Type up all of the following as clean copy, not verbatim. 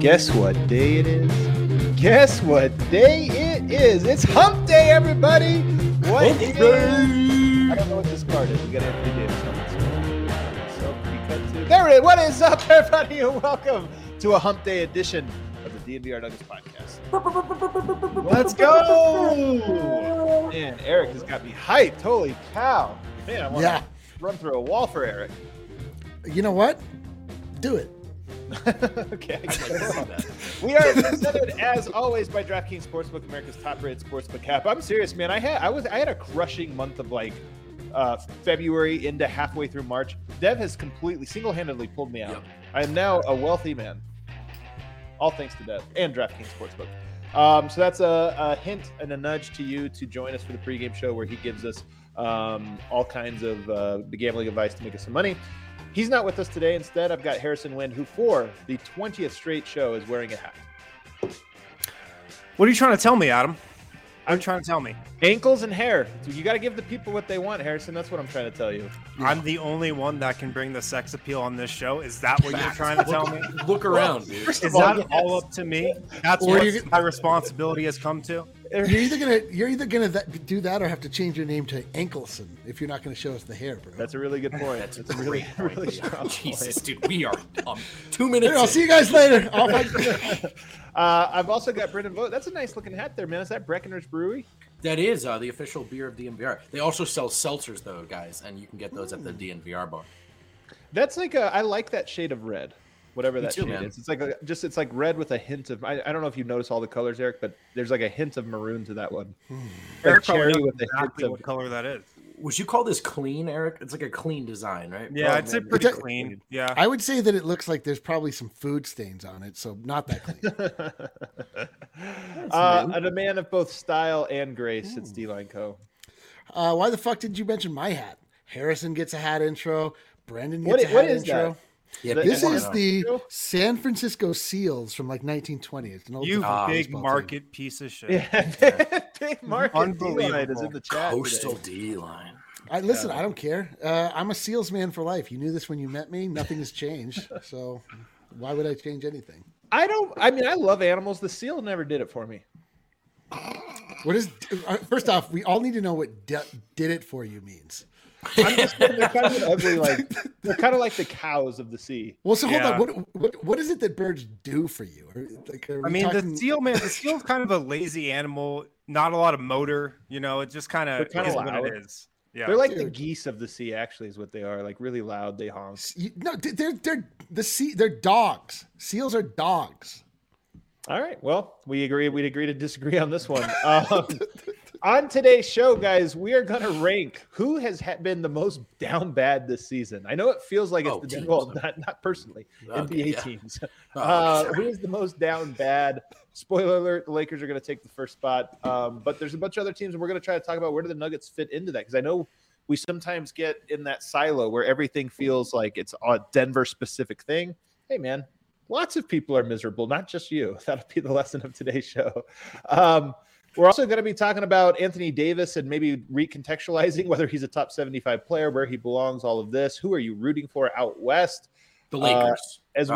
Guess what day it is? Guess what day it is? It's hump day, everybody! I don't know what this part is. We're going to have to do something. So there it is. What is up, everybody? And welcome to a hump day edition of the DNVR Nuggets podcast. Let's go! Man, Eric has got me hyped. Holy cow. Man, I want to run through a wall for Eric. You know what? Do it. Okay, I can see that. We are presented, as always, by DraftKings Sportsbook, America's top-rated sportsbook app. I'm serious, man. I had a crushing month of February into halfway through March. Dev has completely single-handedly pulled me out. Yep. I am now a wealthy man. All thanks to Dev and DraftKings Sportsbook. So that's a hint and a nudge to you to join us for the pregame show where he gives us all kinds of gambling advice to make us some money. He's not with us today. Instead, I've got Harrison Wynn, who for the 20th straight show is wearing a hat. What are you trying to tell me, Adam? I'm trying to tell me. Ankles and hair. So you got to give the people what they want, Harrison. That's what I'm trying to tell you. I'm the only one that can bring the sex appeal on this show. Is that what you're trying to tell me? Look around, dude. All up to me? That's what my responsibility has come to? You're either gonna do that or have to change your name to Ankelson if you're not gonna show us the hair, bro. That's a really good point. That's a really, really strong point. Jesus, dude, we are 2 minutes. Here, I'll see you guys later. I've also got Brendan Vogt. That's a nice looking hat there, man. Is that Breckenridge Brewery? That is the official beer of DNVR. They also sell seltzers though, guys, and you can get those at the DNVR bar. That's I like that shade of red. Whatever that shade is, it's like red with a hint of. I don't know if you notice all the colors, Eric, but there's like a hint of maroon to that one. Eric, probably knows exactly what color that is. Would you call this clean, Eric? It's like a clean design, right? Yeah, I'd say pretty clean. Yeah, I would say that it looks like there's probably some food stains on it, so not that clean. A man of both style and grace. It's D-Line Co. Why the fuck did you mention my hat? Harrison gets a hat intro. Brendan gets a hat intro. That? Yeah, this is the San Francisco Seals from 1920. It's an old big market team. Piece of shit. Yeah. Big market. Unbelievable. Is in the chat Coastal today. D-Line. Listen, I don't care. I'm a Seals man for life. You knew this when you met me. Nothing has changed. So why would I change anything? I love animals. The seal never did it for me. First off, we all need to know what did it for you means. They're kind of ugly, they're kind of like the cows of the sea. Well, so hold on. What is it that birds do for you? The seal, man. The seal is kind of a lazy animal. Not a lot of motor. It just kind of is loud. What it is. Yeah, they're like the geese of the sea. Actually, is what they are. Like really loud. They honk. No, they're the sea. They're dogs. Seals are dogs. All right. Well, we agree. We'd agree to disagree on this one. On today's show, guys, we are going to rank who has been the most down bad this season. I know it feels like it's not personally, NBA teams. Who is the most down bad? Spoiler alert, the Lakers are going to take the first spot. But there's a bunch of other teams, and we're going to try to talk about where do the Nuggets fit into that. Because I know we sometimes get in that silo where everything feels like it's a Denver-specific thing. Hey, man, lots of people are miserable, not just you. That'll be the lesson of today's show. We're also going to be talking about Anthony Davis and maybe recontextualizing whether he's a top 75 player, where he belongs, all of this. Who are you rooting for out west? The Lakers. As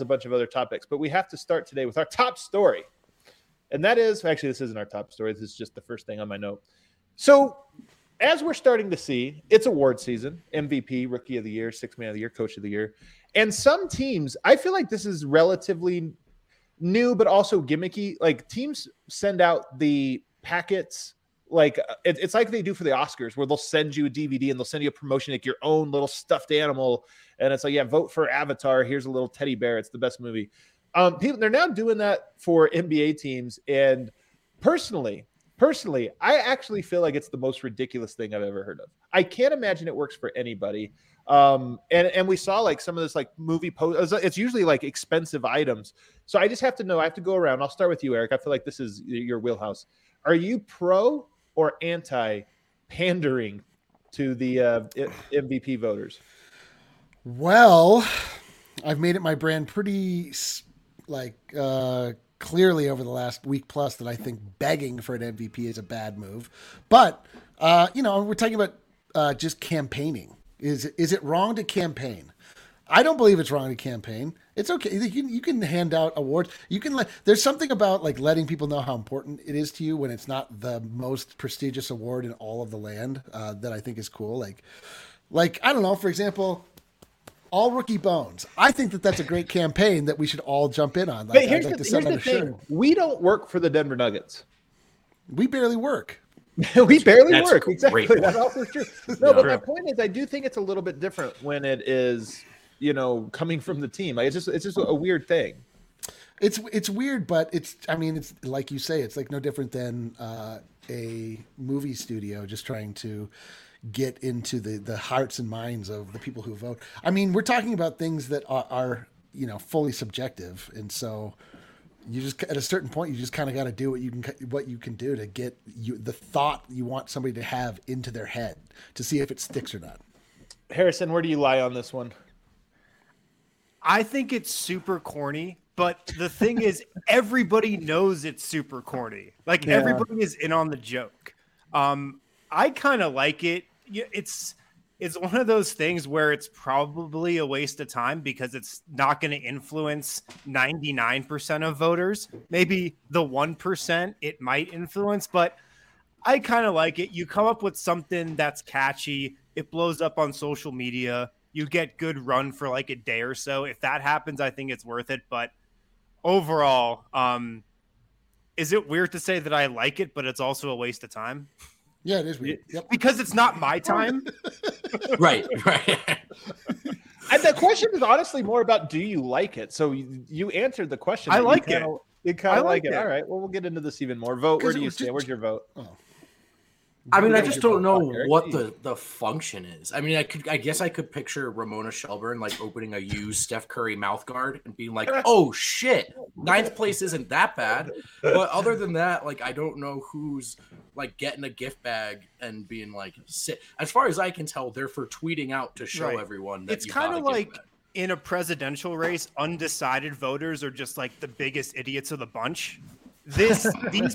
a bunch of other topics. But we have to start today with our top story. And that is, actually, this isn't our top story. This is just the first thing on my note. So as we're starting to see, it's award season, MVP, Rookie of the Year, Sixth Man of the Year, Coach of the Year. And some teams, I feel like this is relatively new, but also gimmicky. Like teams send out the packets. Like it's like they do for the Oscars where they'll send you a DVD and they'll send you a promotion, like your own little stuffed animal. And it's like, yeah, vote for Avatar. Here's a little teddy bear. It's the best movie. People, they're now doing that for NBA teams. And personally, I actually feel like it's the most ridiculous thing I've ever heard of. I can't imagine it works for anybody. And we saw like some of this like movie post. It's usually like expensive items. So I just have to know, I have to go around. I'll start with you, Eric. I feel like this is your wheelhouse. Are you pro or anti pandering to the MVP voters? Well, I've made it my brand pretty clearly over the last week plus that I think begging for an MVP is a bad move. But, we're talking about just campaigning. Is it wrong to campaign? I don't believe it's wrong to campaign. It's okay. You can hand out awards. You can there's something about like letting people know how important it is to you when it's not the most prestigious award in all of the land that I think is cool. Like I don't know. For example, All Rookie Bones. I think that that's a great campaign that we should all jump in on. Like, but here's the thing. We don't work for the Denver Nuggets. We barely work. That's exactly. Great. That's also true. But my point is, I do think it's a little bit different when it is, coming from the team. Like it's just a weird thing. It's weird, but it's like you say, it's like no different than a movie studio just trying to get into the hearts and minds of the people who vote. I mean, we're talking about things that are fully subjective, and so you just at a certain point you just kind of got to do what you can do to get the thought you want somebody to have into their head to see if it sticks or not. Harrison, where do you lie on this one? I think it's super corny, but the thing is, everybody knows it's super corny. Everybody is in on the joke. I kind of like it. It's one of those things where it's probably a waste of time because it's not going to influence 99% of voters. Maybe the 1% it might influence, but I kind of like it. You come up with something that's catchy. It blows up on social media. You get good run for like a day or so. If that happens, I think it's worth it. But overall, is it weird to say that I like it, but it's also a waste of time? Yeah, it is weird. Yep. Because it's not my time. Right. And the question is honestly more about, do you like it? So you answered the question. I like it. You kind of like it. All right. Well, we'll get into this even more. Vote. Where do you stand? Where's your vote? Oh. I mean, I just don't know what the function is. I mean, I guess I could picture Ramona Shelburne like opening a used Steph Curry mouth guard and being like, "Oh shit, 9th place isn't that bad." But other than that, like, I don't know who's like getting a gift bag and being like, "Sit." As far as I can tell, they're for tweeting out to show everyone that it's kind of like in a presidential race, undecided voters are just like the biggest idiots of the bunch. These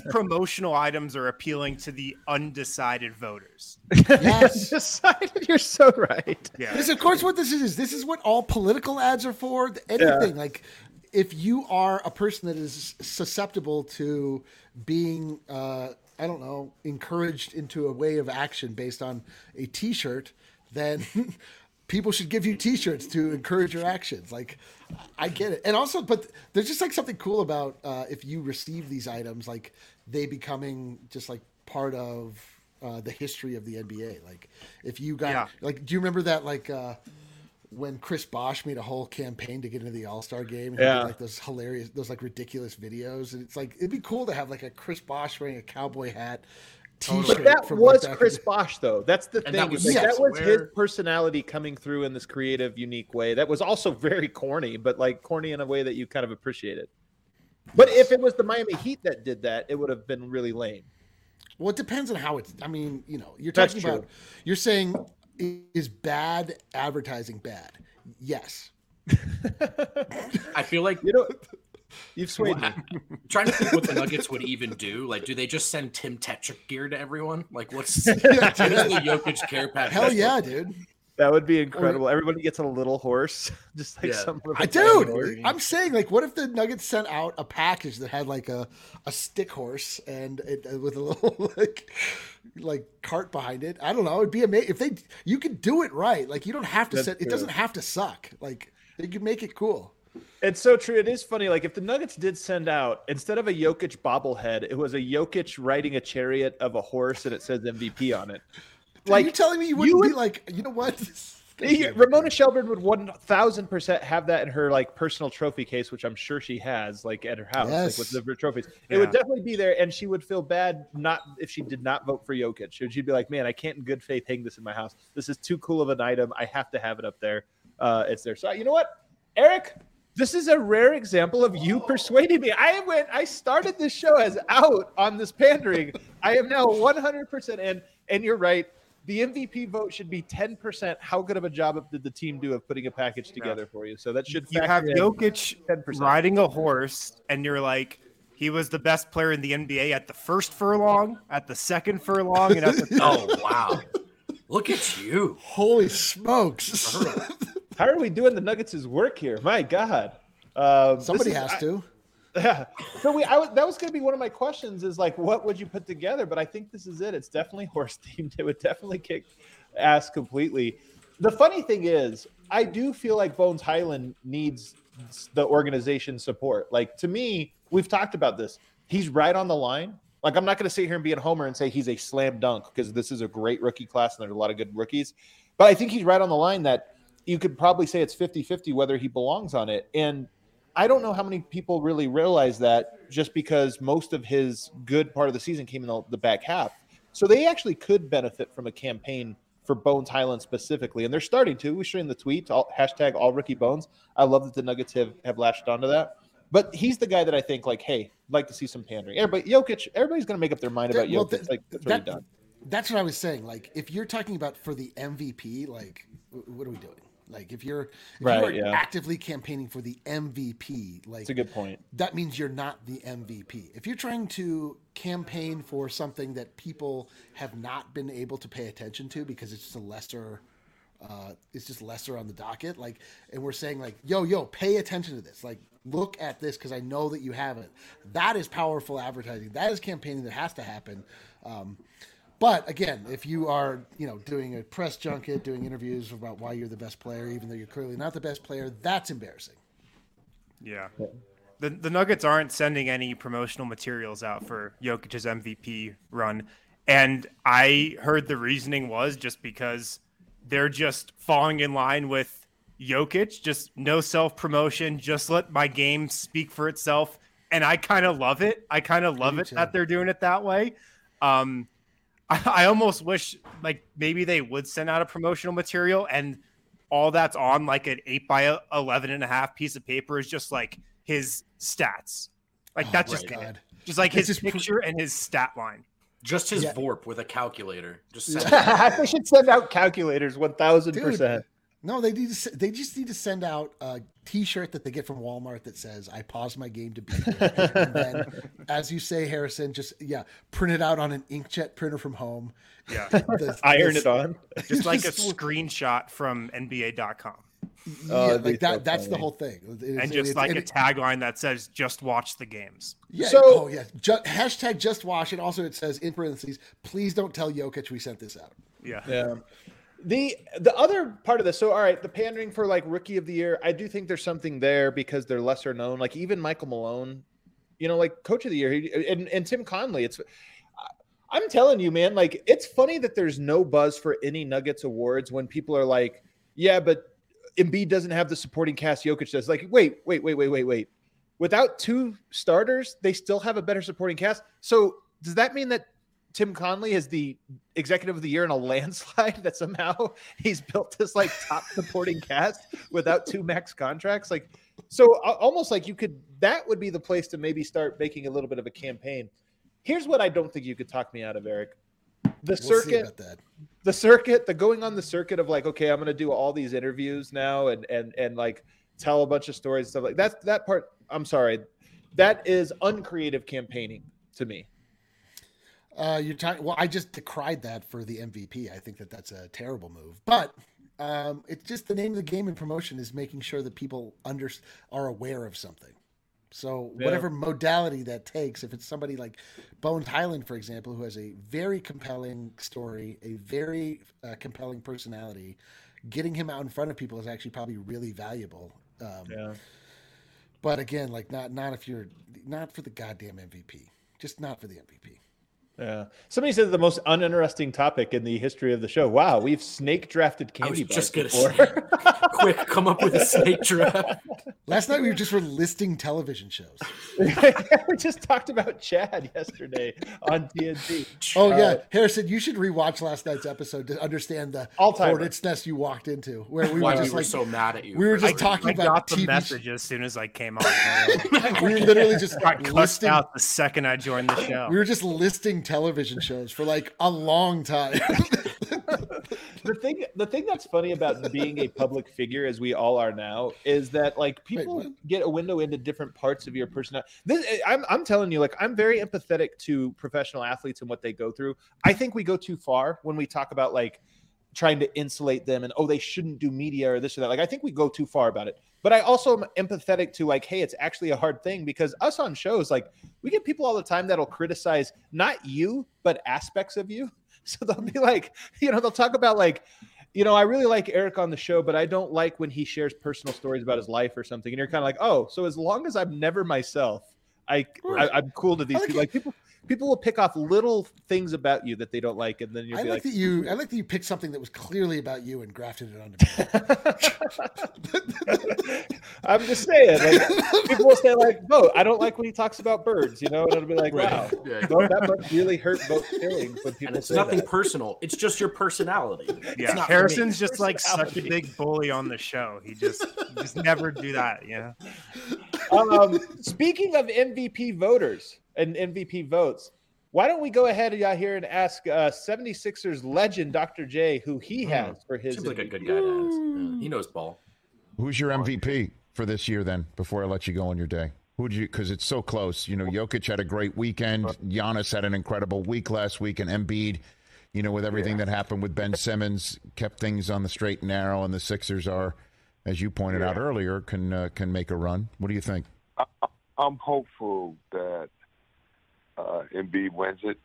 promotional items are appealing to the undecided voters. Yes. Undecided, you're so right. Yeah. This, of course, what this is. This is what all political ads are for. Anything like, if you are a person that is susceptible to being, encouraged into a way of action based on a T-shirt, then people should give you T-shirts to encourage your actions. Like, I get it. And also, but there's just like something cool about if you receive these items, like they becoming just like part of the history of the NBA. Like if you got, do you remember that? Like when Chris Bosh made a whole campaign to get into the All-Star game, and he did, like those like ridiculous videos. And it's like, it'd be cool to have like a Chris Bosh wearing a cowboy hat. But that was Chris Bosh, though. That's the thing. That was his personality coming through in this creative, unique way. That was also very corny, but like corny in a way that you kind of appreciate it. But if it was the Miami Heat that did that, it would have been really lame. Well, it depends on how it's. I mean, you're talking about. You're saying is bad advertising bad? Yes. I feel like you've swayed me. I'm trying to think what the Nuggets would even do. Like, do they just send Tim Tetchak gear to everyone? Like, what's the Jokic care package? Hell yeah, dude. That would be incredible. Everybody gets a little horse, just like some. Dude, I'm saying, like, what if the Nuggets sent out a package that had like a stick horse and it with a little like cart behind it? I don't know. It'd be amazing if they. You could do it right. Like, you don't have to set. It doesn't have to suck. Like, you could make it cool. It's so true. It is funny. Like, if the Nuggets did send out, instead of a Jokic bobblehead, it was a Jokic riding a chariot of a horse, and it says MVP on it. Like, are you telling me you would be like, you know what? Ramona Shelburne would 1,000% have that in her like personal trophy case, which I'm sure she has, like at her house, like with the trophies. Yeah. It would definitely be there, and she would feel bad if she did not vote for Jokic. She'd be like, man, I can't in good faith hang this in my house. This is too cool of an item. I have to have it up there. It's there. So you know what, Eric? This is a rare example of you persuading me. I started this show as out on this pandering. I am now 100% in, and you're right. The MVP vote should be 10%. How good of a job did the team do of putting a package together for you? So that should factor. You have Jokic 10%. Riding a horse, and you're like, he was the best player in the NBA at the first furlong, at the second furlong, and at the oh wow! Look at you! Holy smokes! How are we doing the Nuggets' work here? My God. Somebody has to. Yeah. So that was going to be one of my questions is like, what would you put together? But I think this is it. It's definitely horse themed. It would definitely kick ass completely. The funny thing is, I do feel like Bones Highland needs the organization's support. Like, to me, we've talked about this. He's right on the line. Like, I'm not going to sit here and be a homer and say he's a slam dunk because this is a great rookie class and there's a lot of good rookies. But I think he's right on the line that you could probably say it's 50-50 whether he belongs on it. And I don't know how many people really realize that just because most of his good part of the season came in the back half. So they actually could benefit from a campaign for Bones Highland specifically. And they're starting to. We're sharing the tweet, #AllRookieBones. I love that the Nuggets have latched onto that. But he's the guy that I think, like, hey, I'd like to see some pandering. Everybody's going to make up their mind about Jokic. That's already done. That's what I was saying. Like, if you're talking about for the MVP, like, what are we doing? Like, if you are actively campaigning for the MVP, like, that's a good point. That means you're not the MVP. If you're trying to campaign for something that people have not been able to pay attention to because it's just lesser on the docket, like, and we're saying like, yo, pay attention to this, like, look at this because I know that you haven't. That is powerful advertising. That is campaigning that has to happen. But again, if you are, doing a press junket, doing interviews about why you're the best player, even though you're clearly not the best player, that's embarrassing. Yeah. The Nuggets aren't sending any promotional materials out for Jokic's MVP run. And I heard the reasoning was just because they're just falling in line with Jokic, just no self-promotion, just let my game speak for itself. And I kind of love it. That they're doing it that way. I almost wish like maybe they would send out a promotional material and all that's on like an 8x11.5 piece of paper is just like his stats. Like his picture and his stat line. Just his VORP with a calculator. They should send out calculators 1,000%. No, they just need to send out a T-shirt that they get from Walmart that says, I paused my game to beat you. And then, as you say, Harrison, just print it out on an inkjet printer from home. Yeah, iron it on. Just like a screenshot from NBA.com. Yeah, that's the whole thing. It's a tagline that says, just watch the games. Yeah. Hashtag just watch. And also it says, in parentheses, please don't tell Jokic we sent this out. Yeah. Yeah. The other part of this, so all right, the pandering for like rookie of the year, I do think there's something there because they're lesser known. Like even Michael Malone, like coach of the year, and Tim Conley. I'm telling you, man, like it's funny that there's no buzz for any Nuggets awards when people are like, yeah, but Embiid doesn't have the supporting cast Jokic does. Like, wait. Without two starters, they still have a better supporting cast. So does that mean that Tim Conley is the executive of the year in a landslide that somehow he's built this like top supporting cast without two max contracts. Like, so almost like that would be the place to maybe start making a little bit of a campaign. Here's what I don't think you could talk me out of, Eric. The circuit of like, okay, I'm going to do all these interviews now and like tell a bunch of stories and stuff like that. That part, I'm sorry. That is uncreative campaigning to me. I just decried that for the MVP. I think that's a terrible move, but It's just the name of the game in promotion is making sure that people are aware of something. So whatever modality that takes, if it's somebody like Bones Highland, for example, who has a very compelling story, a very compelling personality, getting him out in front of people is actually probably really valuable. But again, like not if you're not for the goddamn MVP, just not for the MVP. Yeah. Somebody said the most uninteresting topic in the history of the show. Wow, we've snake drafted candy bars. I was just going to say, quick, come up with a snake draft. Last night we were listing television shows. We just talked about Chad yesterday on TNT. Oh, yeah. Harrison, you should rewatch last night's episode to understand the hornet's nest you walked into. Where we were just so mad at you. We were just talking about TV. I got the message as soon as I came on. We were literally just listing out the second I joined the show. We were just listing television shows for like a long time. The thing that's funny about being a public figure, as we all are now, is that like people get a window into different parts of your personality. I'm telling you, like, I'm very empathetic to professional athletes and what they go through. I think we go too far when we talk about like trying to insulate them and, oh, they shouldn't do media or this or that. Like, I think we go too far about it. But I also am empathetic to like, hey, it's actually a hard thing, because us on shows, like, we get people all the time that'll criticize not you, but aspects of you. So they'll be like, they'll talk about like, I really like Eric on the show, but I don't like when he shares personal stories about his life or something. And you're kind of like, oh, so as long as I'm never myself, I'm cool to these people. Like, people will pick off little things about you that they don't like, and then you'll be like, I like that you picked something that was clearly about you and grafted it onto me. I'm just saying, like, people will say like, "No, I don't like when he talks about birds," and it'll be like, "Wow, that must really hurt both feelings." When people say nothing personal; it's just your personality. Yeah, Harrison's just like such a big bully on the show. He just never do that. Yeah. Speaking of MVP voters and MVP votes, why don't we go ahead here and ask 76ers legend Dr. J who he has for his MVP. Seems like a good guy to ask. He knows ball. Who's your MVP for this year then, before I let you go on your day? Because it's so close. Jokic had a great weekend. Giannis had an incredible week last week. And Embiid, with everything that happened with Ben Simmons, kept things on the straight and narrow. And the Sixers are, as you pointed out earlier, can make a run. What do you think? I'm hopeful that Embiid wins it,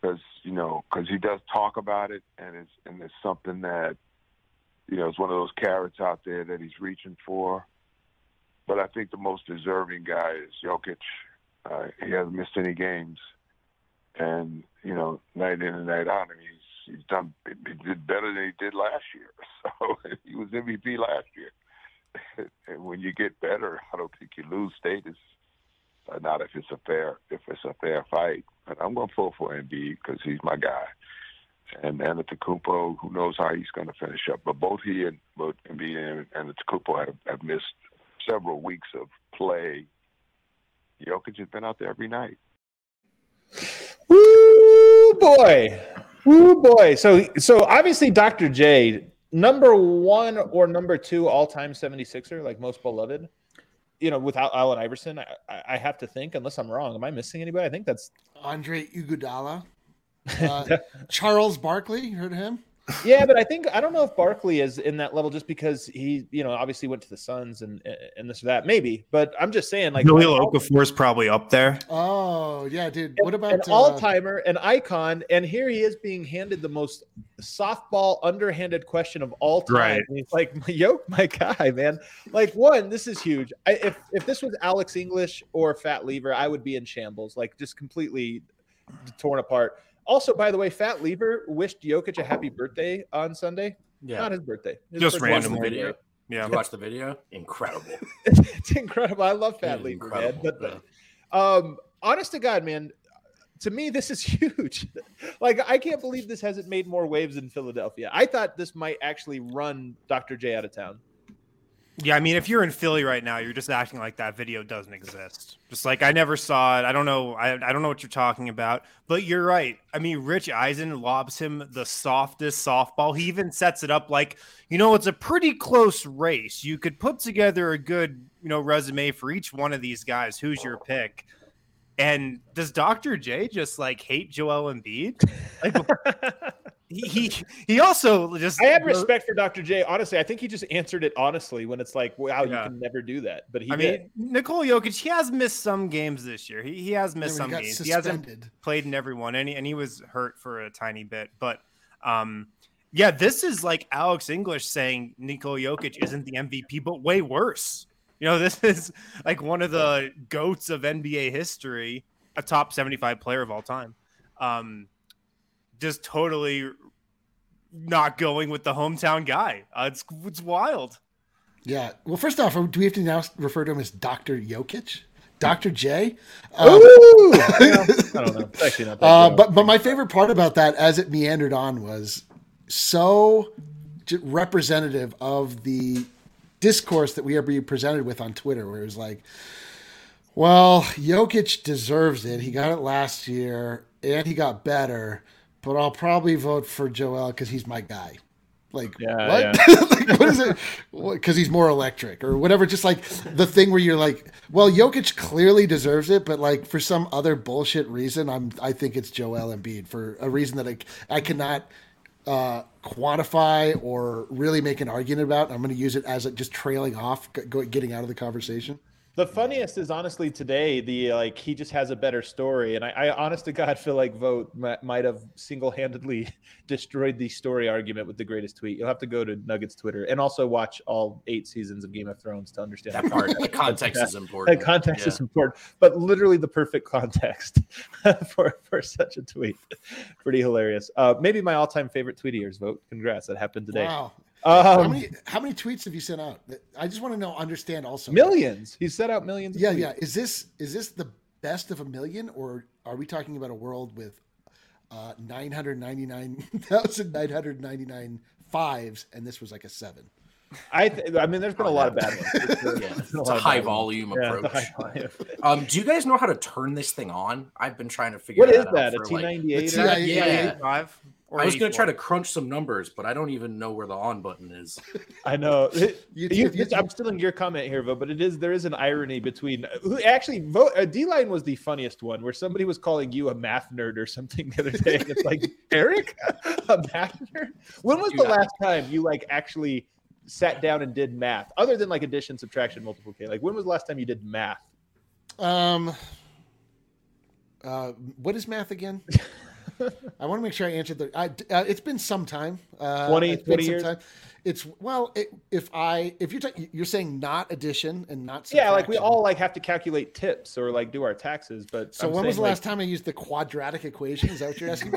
because he does talk about it, and it's something that, it's one of those carrots out there that he's reaching for. But I think the most deserving guy is Jokic. He hasn't missed any games, and night in and night out, I mean, he did better than he did last year. So he was MVP last year. And when you get better, I don't think you lose status. Not if it's a fair fight. But I'm going to pull for Embiid because he's my guy. And Antetokounmpo, who knows how he's going to finish up. But both Embiid and Antetokounmpo have missed several weeks of play. Jokic has been out there every night. Woo boy. Woo boy. So obviously Dr. J, number one or number two all-time 76er, like most beloved. Without Allen Iverson, I have to think, unless I'm wrong. Am I missing anybody? I think that's Andre Iguodala, Charles Barkley. You heard of him? Yeah, but I don't know if Barkley is in that level just because he, obviously went to the Suns and this or that, maybe. But I'm just saying, like, Khalil Okafor is probably up there. Oh yeah, dude. What about an all-timer, an icon, and here he is being handed the most softball, underhanded question of all time. Right. And he's like, "Yo, my guy, man. Like, one, this is huge. If this was Alex English or Fat Lever, I would be in shambles, like just completely torn apart." Also, by the way, Fat Lever wished Jokic a happy birthday on Sunday. Yeah. Not his birthday. Just random video. Yeah. Did you watch the video? Incredible. It's incredible. I love Fat Lever, man. But, honest to God, man, to me, this is huge. Like, I can't believe this hasn't made more waves in Philadelphia. I thought this might actually run Dr. J out of town. Yeah, I mean, if you're in Philly right now, you're just acting like that video doesn't exist. Just like, I never saw it. I don't know. I don't know what you're talking about. But you're right. I mean, Rich Eisen lobs him the softest softball. He even sets it up like, it's a pretty close race. You could put together a good, resume for each one of these guys. Who's your pick? And does Dr. J just like hate Joel Embiid? Like, he also just. I have respect for Dr. J. Honestly, I think he just answered it honestly when it's like, wow, yeah. You can never do that. But I mean, Nikola Jokic, he has missed some games this year. He has missed some games. Suspended. He hasn't played in every one, and he was hurt for a tiny bit. But yeah, this is like Alex English saying Nikola Jokic isn't the MVP, but way worse. You know, this is like one of the goats of NBA history, a top 75 player of all time. Just totally not going with the hometown guy. It's wild. Yeah. Well, first off, do we have to now refer to him as Dr. Jokic? Dr. J? Ooh! I don't know. It's actually not that but my favorite part about that as it meandered on was so representative of the discourse that we are being presented with on Twitter, where it was like, well, Jokic deserves it. He got it last year and he got better, but I'll probably vote for Joel because he's my guy. Like, yeah, what? Yeah. Like, what is it? Because he's more electric or whatever. Just like the thing where you're like, well, Jokic clearly deserves it, but like for some other bullshit reason, I think it's Joel Embiid for a reason that I cannot quantify or really make an argument about. I'm going to use it as like just trailing off, getting out of the conversation. The funniest is honestly today, he just has a better story. And I honest to God feel like Vote might have single-handedly destroyed the story argument with the greatest tweet. You'll have to go to Nuggets Twitter and also watch all 8 seasons of Game of Thrones to understand that part. The context is important. The context is important, but literally the perfect context for such a tweet. Pretty hilarious. Maybe my all-time favorite tweet of yours, Vote. Congrats. That happened today. Wow. How many tweets have you sent out? I just want to know, understand also. Millions. He sent out millions. Of tweets. Yeah. Is this the best of a million, or are we talking about a world with 999,999 fives, and this was like a 7? I mean, there's been a lot of bad ones. Yeah, it's a high volume approach. Do you guys know how to turn this thing on? I've been trying to figure out what is that? A T98? Like, yeah. I was going to try to crunch some numbers, but I don't even know where the on button is. I know. I'm stealing your comment here, Vo, but there is an irony between – actually, D-Line was the funniest one where somebody was calling you a math nerd or something the other day. And it's like, Eric, a math nerd? When was the last time you actually sat down and did math? Other than addition, subtraction, multiplication. When was the last time you did math? What is math again? I want to make sure I answered that. It's been some time. 20 years. Time. It's if you're saying not addition and not subtraction. Yeah, we all have to calculate tips or do our taxes. But so when was the last time I used the quadratic equation? Is that what you're asking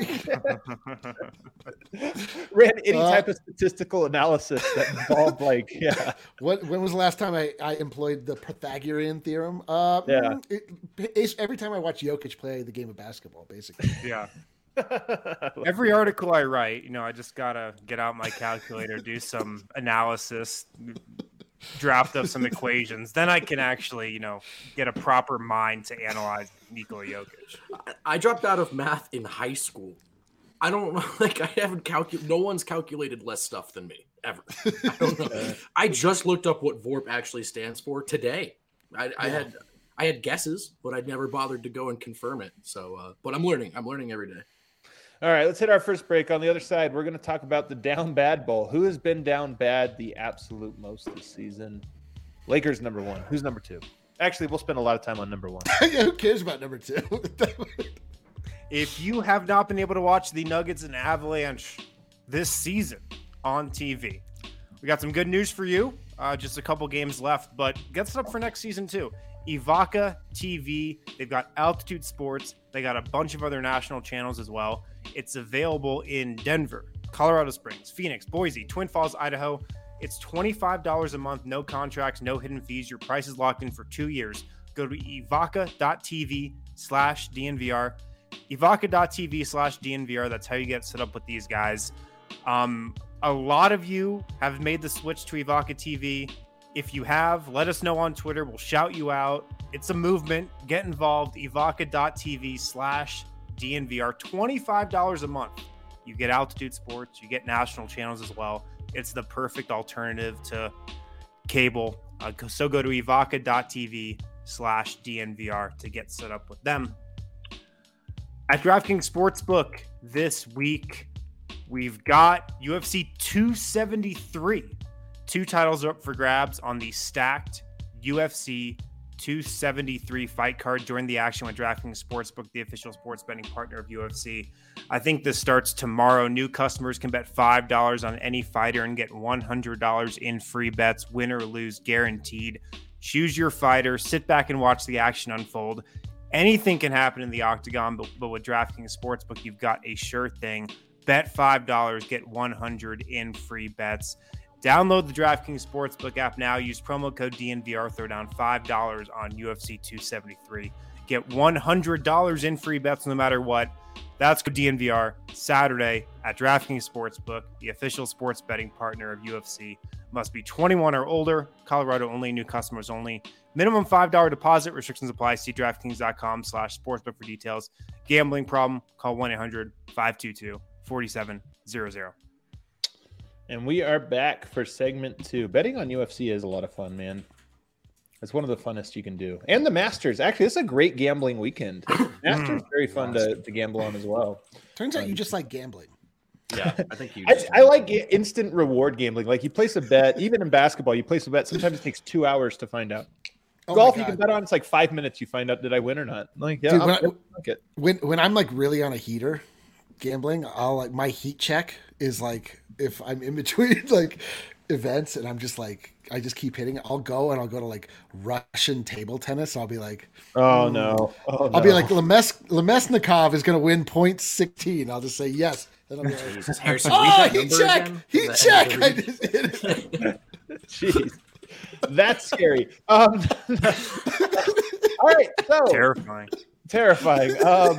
me? Ran any type of statistical analysis that involved When was the last time I employed the Pythagorean theorem? Every time I watch Jokic play the game of basketball, basically. Yeah. Every article I write, I just gotta get out my calculator, do some analysis, draft up some equations. Then I can actually, get a proper mind to analyze Nikola Jokic. I dropped out of math in high school. I don't know. I haven't calculated. No one's calculated less stuff than me ever. I don't know. I just looked up what VORP actually stands for today. I had guesses, but I'd never bothered to go and confirm it. So, but I'm learning. I'm learning every day. All right, let's hit our first break. On the other side, we're going to talk about the Down Bad Bowl. Who has been down bad the absolute most this season? Lakers number 1. Who's number 2? Actually, we'll spend a lot of time on number 1. Yeah, who cares about number 2? If you have not been able to watch the Nuggets and Avalanche this season on TV, we got some good news for you. Just a couple games left, but get set up for next season too. Ivaka TV. They've got Altitude Sports. They got a bunch of other national channels as well. It's available in Denver, Colorado Springs, Phoenix, Boise, Twin Falls, Idaho. It's $25 a month, no contracts, no hidden fees. Your price is locked in for 2 years. Go to ivaka.tv/DNVR. Ivaka.tv/DNVR. That's how you get set up with these guys. A lot of you have made the switch to Ivaka TV. If you have, let us know on Twitter. We'll shout you out. It's a movement. Get involved. Ivaka.tv/DNVR. $25 a month. You get Altitude Sports. You get national channels as well. It's the perfect alternative to cable. So go to Ivaka.tv/DNVR to get set up with them. At DraftKings Sportsbook this week, We've got UFC 273. Two titles are up for grabs on the stacked UFC 273 fight card. Join the action with DraftKings Sportsbook, the official sports betting partner of UFC. I think this starts tomorrow. New customers can bet $5 on any fighter and get $100 in free bets, win or lose, guaranteed. Choose your fighter, sit back and watch the action unfold. Anything can happen in the octagon, but with DraftKings Sportsbook, you've got a sure thing. Bet $5, get $100 in free bets. Download the DraftKings Sportsbook app now. Use promo code DNVR, throw down $5 on UFC 273. Get $100 in free bets no matter what. That's code DNVR Saturday at DraftKings Sportsbook, the official sports betting partner of UFC. Must be 21 or older, Colorado only, new customers only. Minimum $5 deposit, restrictions apply. See DraftKings.com/sportsbook for details. Gambling problem, call 1-800-522-4700. And we are back for segment two. Betting on UFC is a lot of fun, man. It's one of the funnest you can do. And the Masters. Actually, this is a great gambling weekend. Masters is very fun to gamble on as well. Turns out you just like gambling. Yeah, I think you I like instant reward gambling. Like you place a bet, even in basketball, you place a bet. Sometimes it takes 2 hours to find out. Oh, golf, you can bet on. It's like 5 minutes. You find out, did I win or not? Like, yeah, dude, when I'm like really on a heater gambling, I'll like my heat check is like, if I'm in between like events and I'm just like, I just keep hitting it, I'll go to like Russian table tennis. I'll be like, I'll be like, Lemesnikov is going to win 0.16. I'll just say yes. Then I'll be like, Harrison, he checked. I just hit it. Jeez. That's scary. All right. So terrifying.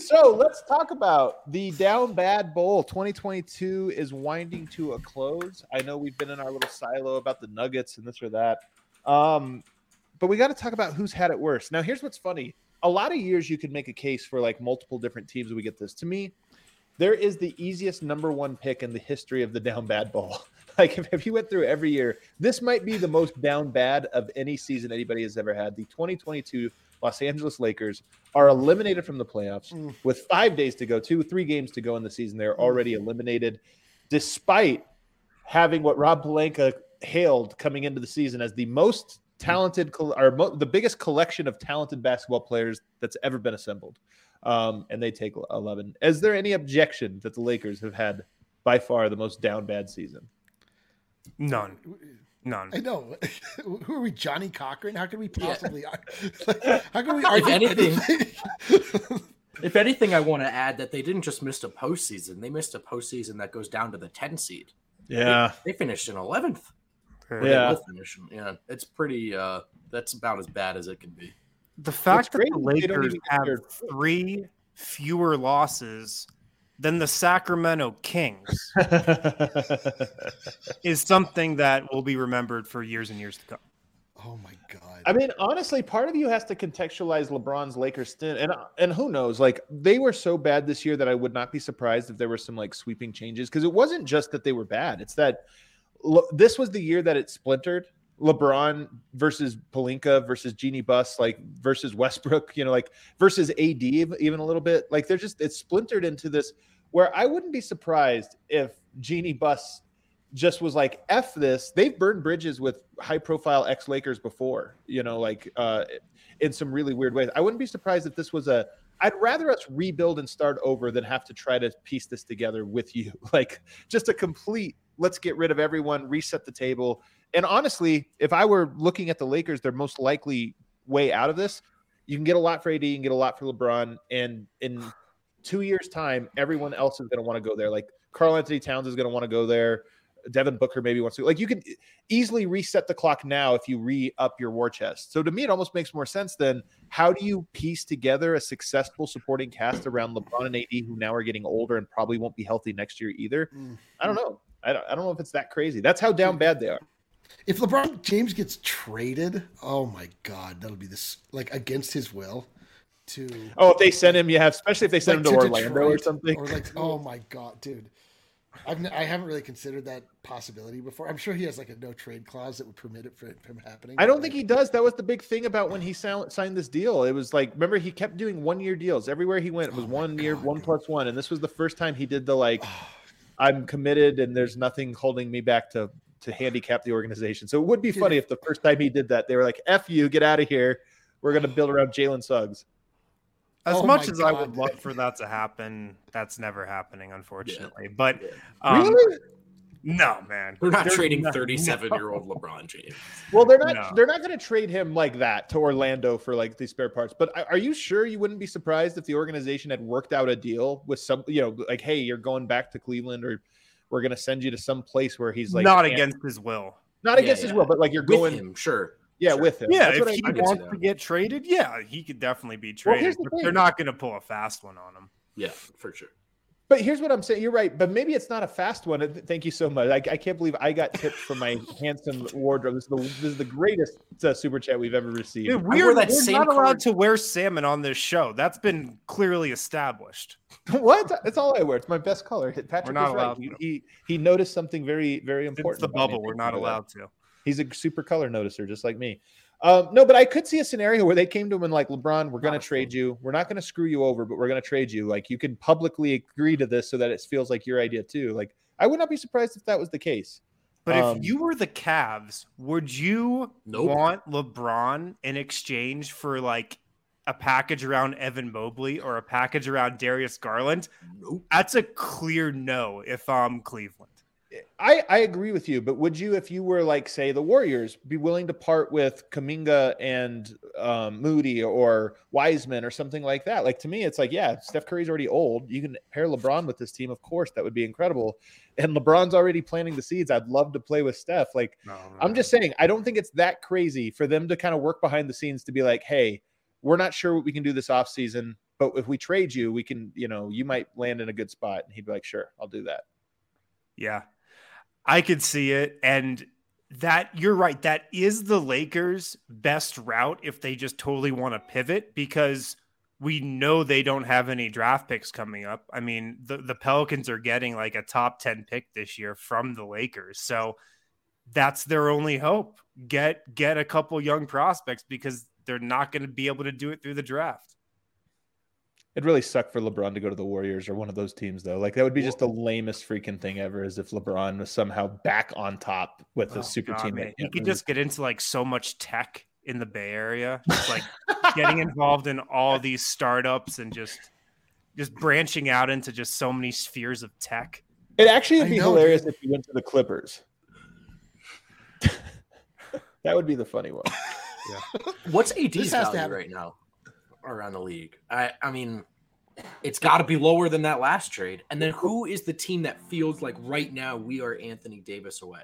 So let's talk about the Down Bad Bowl. 2022 is winding to a close. I know we've been in our little silo about the Nuggets and this or that. But we got to talk about who's had it worse. Now, here's what's funny. A lot of years you could make a case for like multiple different teams. We get this. To me, there is the easiest number one pick in the history of the Down Bad Bowl. Like if you went through every year, this might be the most down bad of any season anybody has ever had. The 2022 Los Angeles Lakers are eliminated from the playoffs with 5 days to go, three games to go in the season. They're already eliminated despite having what Rob Pelinka hailed coming into the season as the most talented or the biggest collection of talented basketball players that's ever been assembled. And they take 11. Is there any objection that the Lakers have had by far the most down bad season? None. I know. Who are we, Johnny Cochran? How can we possibly? Yeah. Like, how can we argue anything? If anything, I want to add that they didn't just miss a postseason; they missed a postseason that goes down to the 10 seed. Yeah, they finished in 11th. Yeah, it's pretty. That's about as bad as it can be. The fact that the Lakers have three fewer losses than the Sacramento Kings is something that will be remembered for years and years to come. Oh my God. I mean, honestly, part of you has to contextualize LeBron's Lakers stint. And who knows, like they were so bad this year that I would not be surprised if there were some like sweeping changes. Cause it wasn't just that they were bad. It's that this was the year that it splintered. LeBron versus Pelinka versus Genie Buss, like versus Westbrook, like versus AD even a little bit. Like they're just, it's splintered into this where I wouldn't be surprised if Genie Buss just was like, F this. They've burned bridges with high profile ex-Lakers before, in some really weird ways. I wouldn't be surprised if this was I'd rather us rebuild and start over than have to try to piece this together with you. Like just a complete, let's get rid of everyone, reset the table. And honestly, if I were looking at the Lakers, their most likely way out of this, you can get a lot for AD, you can get a lot for LeBron. And in 2 years' time, everyone else is going to want to go there. Like Carl Anthony Towns is going to want to go there. Devin Booker maybe wants to. Like you can easily reset the clock now if you re-up your war chest. So to me, it almost makes more sense than how do you piece together a successful supporting cast around LeBron and AD who now are getting older and probably won't be healthy next year either. I don't know. I don't know if it's that crazy. That's how down bad they are. If LeBron James gets traded, oh my God, that'll be this like against his will. If they send him, especially if they send him to Orlando Detroit or something. Or like, oh my God, dude. I haven't really considered that possibility before. I'm sure he has like a no trade clause that would permit it for him happening. I don't think he does. That was the big thing about when he signed this deal. It was like, remember, he kept doing 1 year deals everywhere he went. It was 1 year, one plus one. And this was the first time he did the like, I'm committed and there's nothing holding me back to handicap the organization. So it would be funny if the first time he did that, they were like, F you, get out of here. We're going to build around Jalen Suggs. As much as I would love for that to happen, that's never happening, unfortunately. Yeah. But really? No, man. We're not trading 37-year-old LeBron James. Well, they're not going to trade him like that to Orlando for like these spare parts. But are you sure you wouldn't be surprised if the organization had worked out a deal with some, you know, like, hey, you're going back to Cleveland, or we're going to send you to some place where he's like not against his will. Not against his will, but like you're with going him, sure. Yeah, sure. With him. Yeah, that's if he wants to get traded, yeah, he could definitely be traded. Well, they're not going to pull a fast one on him. Yeah, for sure. But here's what I'm saying. You're right, but maybe it's not a fast one. Thank you so much. I can't believe I got tips from my handsome wardrobe. This is the greatest super chat we've ever received. Dude, we're not allowed to wear salmon on this show. That's been clearly established. What? That's all I wear. It's my best color. Patrick we're not allowed right. He noticed something very, very important. It's the bubble. We're not allowed to. He's a super color noticer, just like me. No, but I could see a scenario where they came to him and like, LeBron, we're going to trade you. We're not going to screw you over, but we're going to trade you. Like, you can publicly agree to this so that it feels like your idea too. Like, I would not be surprised if that was the case. But if you were the Cavs, would you want LeBron in exchange for like a package around Evan Mobley or a package around Darius Garland? Nope. That's a clear no if I'm Cleveland. I agree with you, but would you, if you were like, say, the Warriors, be willing to part with Kuminga and Moody or Wiseman or something like that? Like, to me, it's like, yeah, Steph Curry's already old. You can pair LeBron with this team. Of course, that would be incredible. And LeBron's already planting the seeds. I'd love to play with Steph. Like, I'm just saying, I don't think it's that crazy for them to kind of work behind the scenes to be like, hey, we're not sure what we can do this offseason, but if we trade you, we can, you know, you might land in a good spot. And he'd be like, sure, I'll do that. Yeah. I could see it, and that you're right. That is the Lakers' best route if they just totally want to pivot, because we know they don't have any draft picks coming up. I mean, the Pelicans are getting like a top 10 pick this year from the Lakers, so that's their only hope. Get a couple young prospects, because they're not going to be able to do it through the draft. It'd really suck for LeBron to go to the Warriors or one of those teams, though. Like, that would be just the lamest freaking thing ever, as if LeBron was somehow back on top with a super team. He could just get into like so much tech in the Bay Area, just like getting involved in all these startups and just branching out into just so many spheres of tech. It actually would be hilarious if he went to the Clippers. That would be the funny one. Yeah. What's AD's value right now around the league? I mean, it's got to be lower than that last trade. And then who is the team that feels like right now we are Anthony Davis away?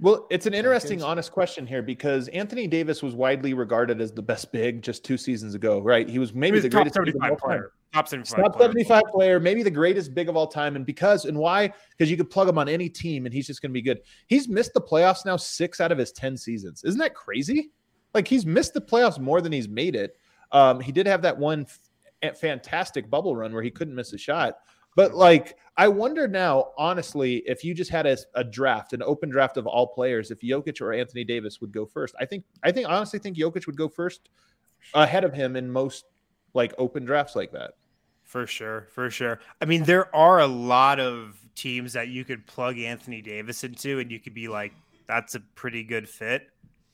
Well, it's an interesting, honest question here, because Anthony Davis was widely regarded as the best big just 2 seasons ago, right? He was maybe the greatest big of all time. Top 75 player, maybe the greatest big of all time. And because, and why? Because you could plug him on any team and he's just going to be good. He's missed the playoffs now 6 out of his 10 seasons. Isn't that crazy? Like, he's missed the playoffs more than he's made it. He did have that one fantastic bubble run where he couldn't miss a shot. But, like, I wonder now, honestly, if you just had a draft, an open draft of all players, if Jokic or Anthony Davis would go first. I honestly think Jokic would go first ahead of him in most, like, open drafts like that. For sure, for sure. I mean, there are a lot of teams that you could plug Anthony Davis into, and you could be like, that's a pretty good fit.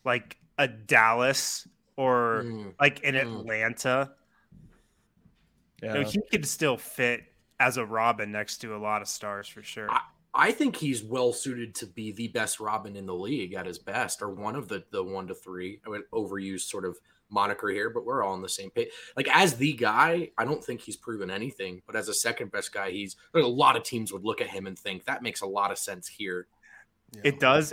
Like, a Dallas or like an Atlanta. Yeah. You know, he could still fit as a Robin next to a lot of stars for sure. I think he's well suited to be the best Robin in the league at his best, or one of the 1 to 3. I mean, overused sort of moniker here, but we're all on the same page. Like, as the guy, I don't think he's proven anything, but as a second best guy, there's a lot of teams would look at him and think that makes a lot of sense here. Yeah.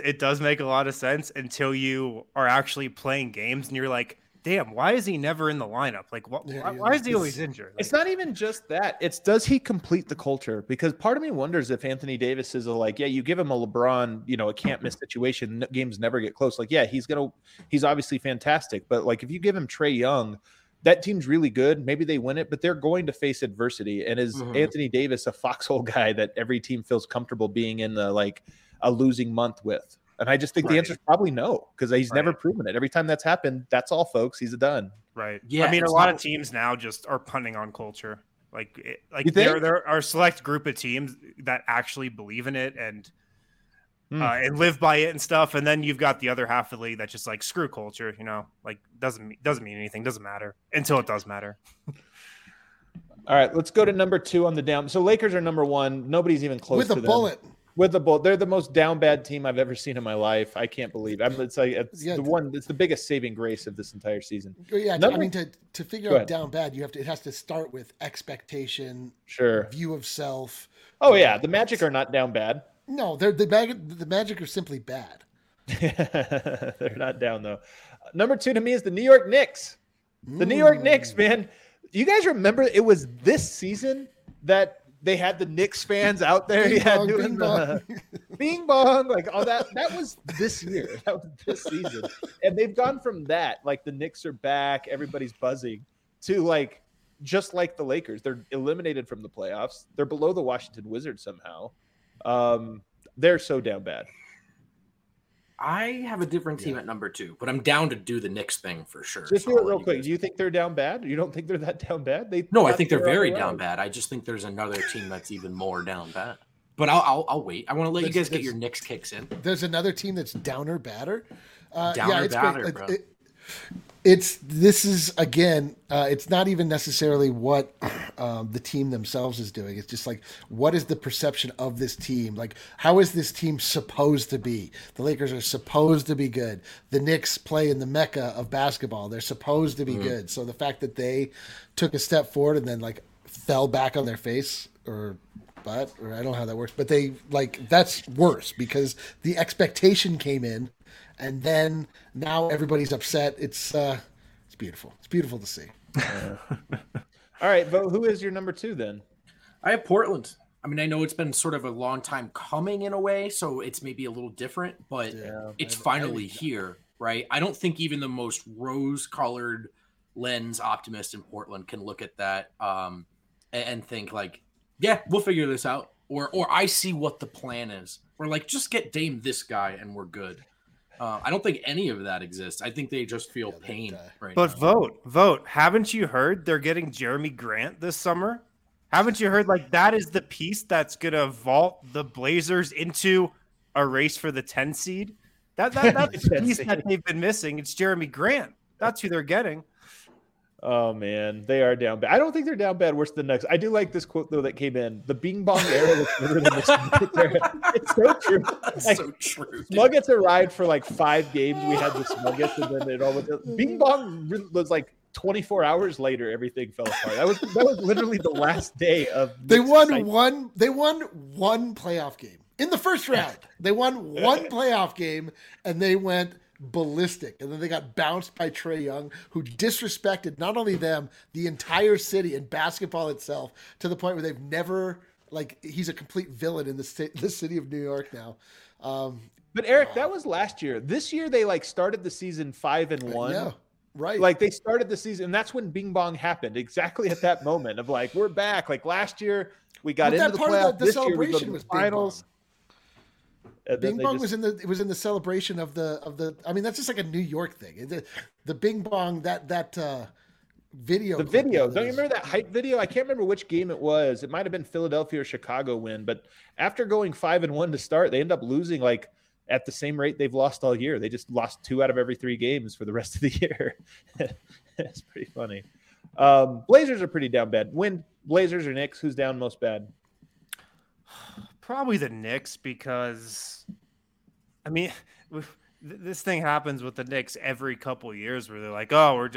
It does make a lot of sense until you are actually playing games and you're like, damn, why is he never in the lineup? Like, why is he always injured? Like, it's not even just that. It's, does he complete the culture? Because part of me wonders if Anthony Davis is you give him a LeBron, you know, a can't miss situation, games never get close. Like, yeah, he's obviously fantastic. But like, if you give him Trae Young, that team's really good. Maybe they win it, but they're going to face adversity. And is Anthony Davis a foxhole guy that every team feels comfortable being in the like a losing month with? And I just think the answer is probably no, because he's never proven it. Every time that's happened, that's all, folks. He's done. Right. Yeah. I mean, a lot of teams now just are punting on culture. Like there are a select group of teams that actually believe in it and live by it and stuff. And then you've got the other half of the league that just like screw culture, you know, like doesn't mean anything, doesn't matter until it does matter. All right, let's go to number two on the down. So Lakers are number one. Nobody's even close to them. With a bullet. They're the most down bad team I've ever seen in my life. I can't believe it. It's the biggest saving grace of this entire season. Yeah, to figure out down bad, it has to start with expectation, view of self. Oh yeah, the Magic are not down bad. No, the Magic are simply bad. They're not down though. Number two to me is the New York Knicks. The New York Knicks, man. You guys remember it was this season that they had the Knicks fans out there doing the bing bong, like all that. That was this year. That was this season. And they've gone from that, like the Knicks are back, everybody's buzzing, to like just like the Lakers. They're eliminated from the playoffs. They're below the Washington Wizards somehow. They're so down bad. I have a different team at number two, but I'm down to do the Knicks thing for sure. Just do it real quick. Do you think they're down bad? You don't think they're that down bad? No, I think they're very down bad. I just think there's another team that's even more down bad. But I'll wait. I want to let you guys get your Knicks kicks in. There's another team that's downer badder. Bro. It's not even necessarily what the team themselves is doing. It's just like, what is the perception of this team? Like, how is this team supposed to be? The Lakers are supposed to be good. The Knicks play in the mecca of basketball. They're supposed to be good. So the fact that they took a step forward and then like fell back on their face or I don't know how that works, but they like, that's worse because the expectation came in. And then now everybody's upset. It's beautiful. It's beautiful to see. All right, but who is your number two then? I have Portland. I mean, I know it's been sort of a long time coming in a way, so it's maybe a little different, but it's finally here, right? I don't think even the most rose-colored lens optimist in Portland can look at that and think like, yeah, we'll figure this out. Or I see what the plan is. Or like, just get Dame this guy and we're good. I don't think any of that exists. I think they just feel pain right now. But vote. Haven't you heard they're getting Jeremy Grant this summer? Haven't you heard like that is the piece that's going to vault the Blazers into a race for the 10 seed? That's the piece that they've been missing. It's Jeremy Grant. That's who they're getting. Oh, man, they are down bad. I don't think they're down bad worse than the Nuggets. I do like this quote, though, that came in. The bing bong era looks better than this. It's so true. Nuggets arrived for like 5 games. We had this Nuggets, and then it all went down. Bing bong was like 24 hours later, everything fell apart. That was literally the last day of the They won one playoff game. In the first round, they won one playoff game, and they went ballistic, and then they got bounced by Trae Young, who disrespected not only them, the entire city and basketball itself, to the point where they've never he's a complete villain in the city of New York now. But Eric, that was last year. This year they started the season 5-1. Yeah, right. Like they started the season, and that's when Bing Bong happened, exactly at that moment of like we're back. Like last year we got into the playoffs. This year we go to the finals. Bing Bong was in the celebration of the. I mean, that's just like a New York thing. The Bing Bong that video. The video. Don't you remember that hype video? I can't remember which game it was. It might have been Philadelphia or Chicago win. But after going 5-1 to start, they end up losing like at the same rate they've lost all year. They just lost 2 out of every 3 games for the rest of the year. It's pretty funny. Blazers are pretty down bad. When Blazers or Knicks, who's down most bad? Probably the Knicks, because I mean, this thing happens with the Knicks every couple years where they're like, oh, we're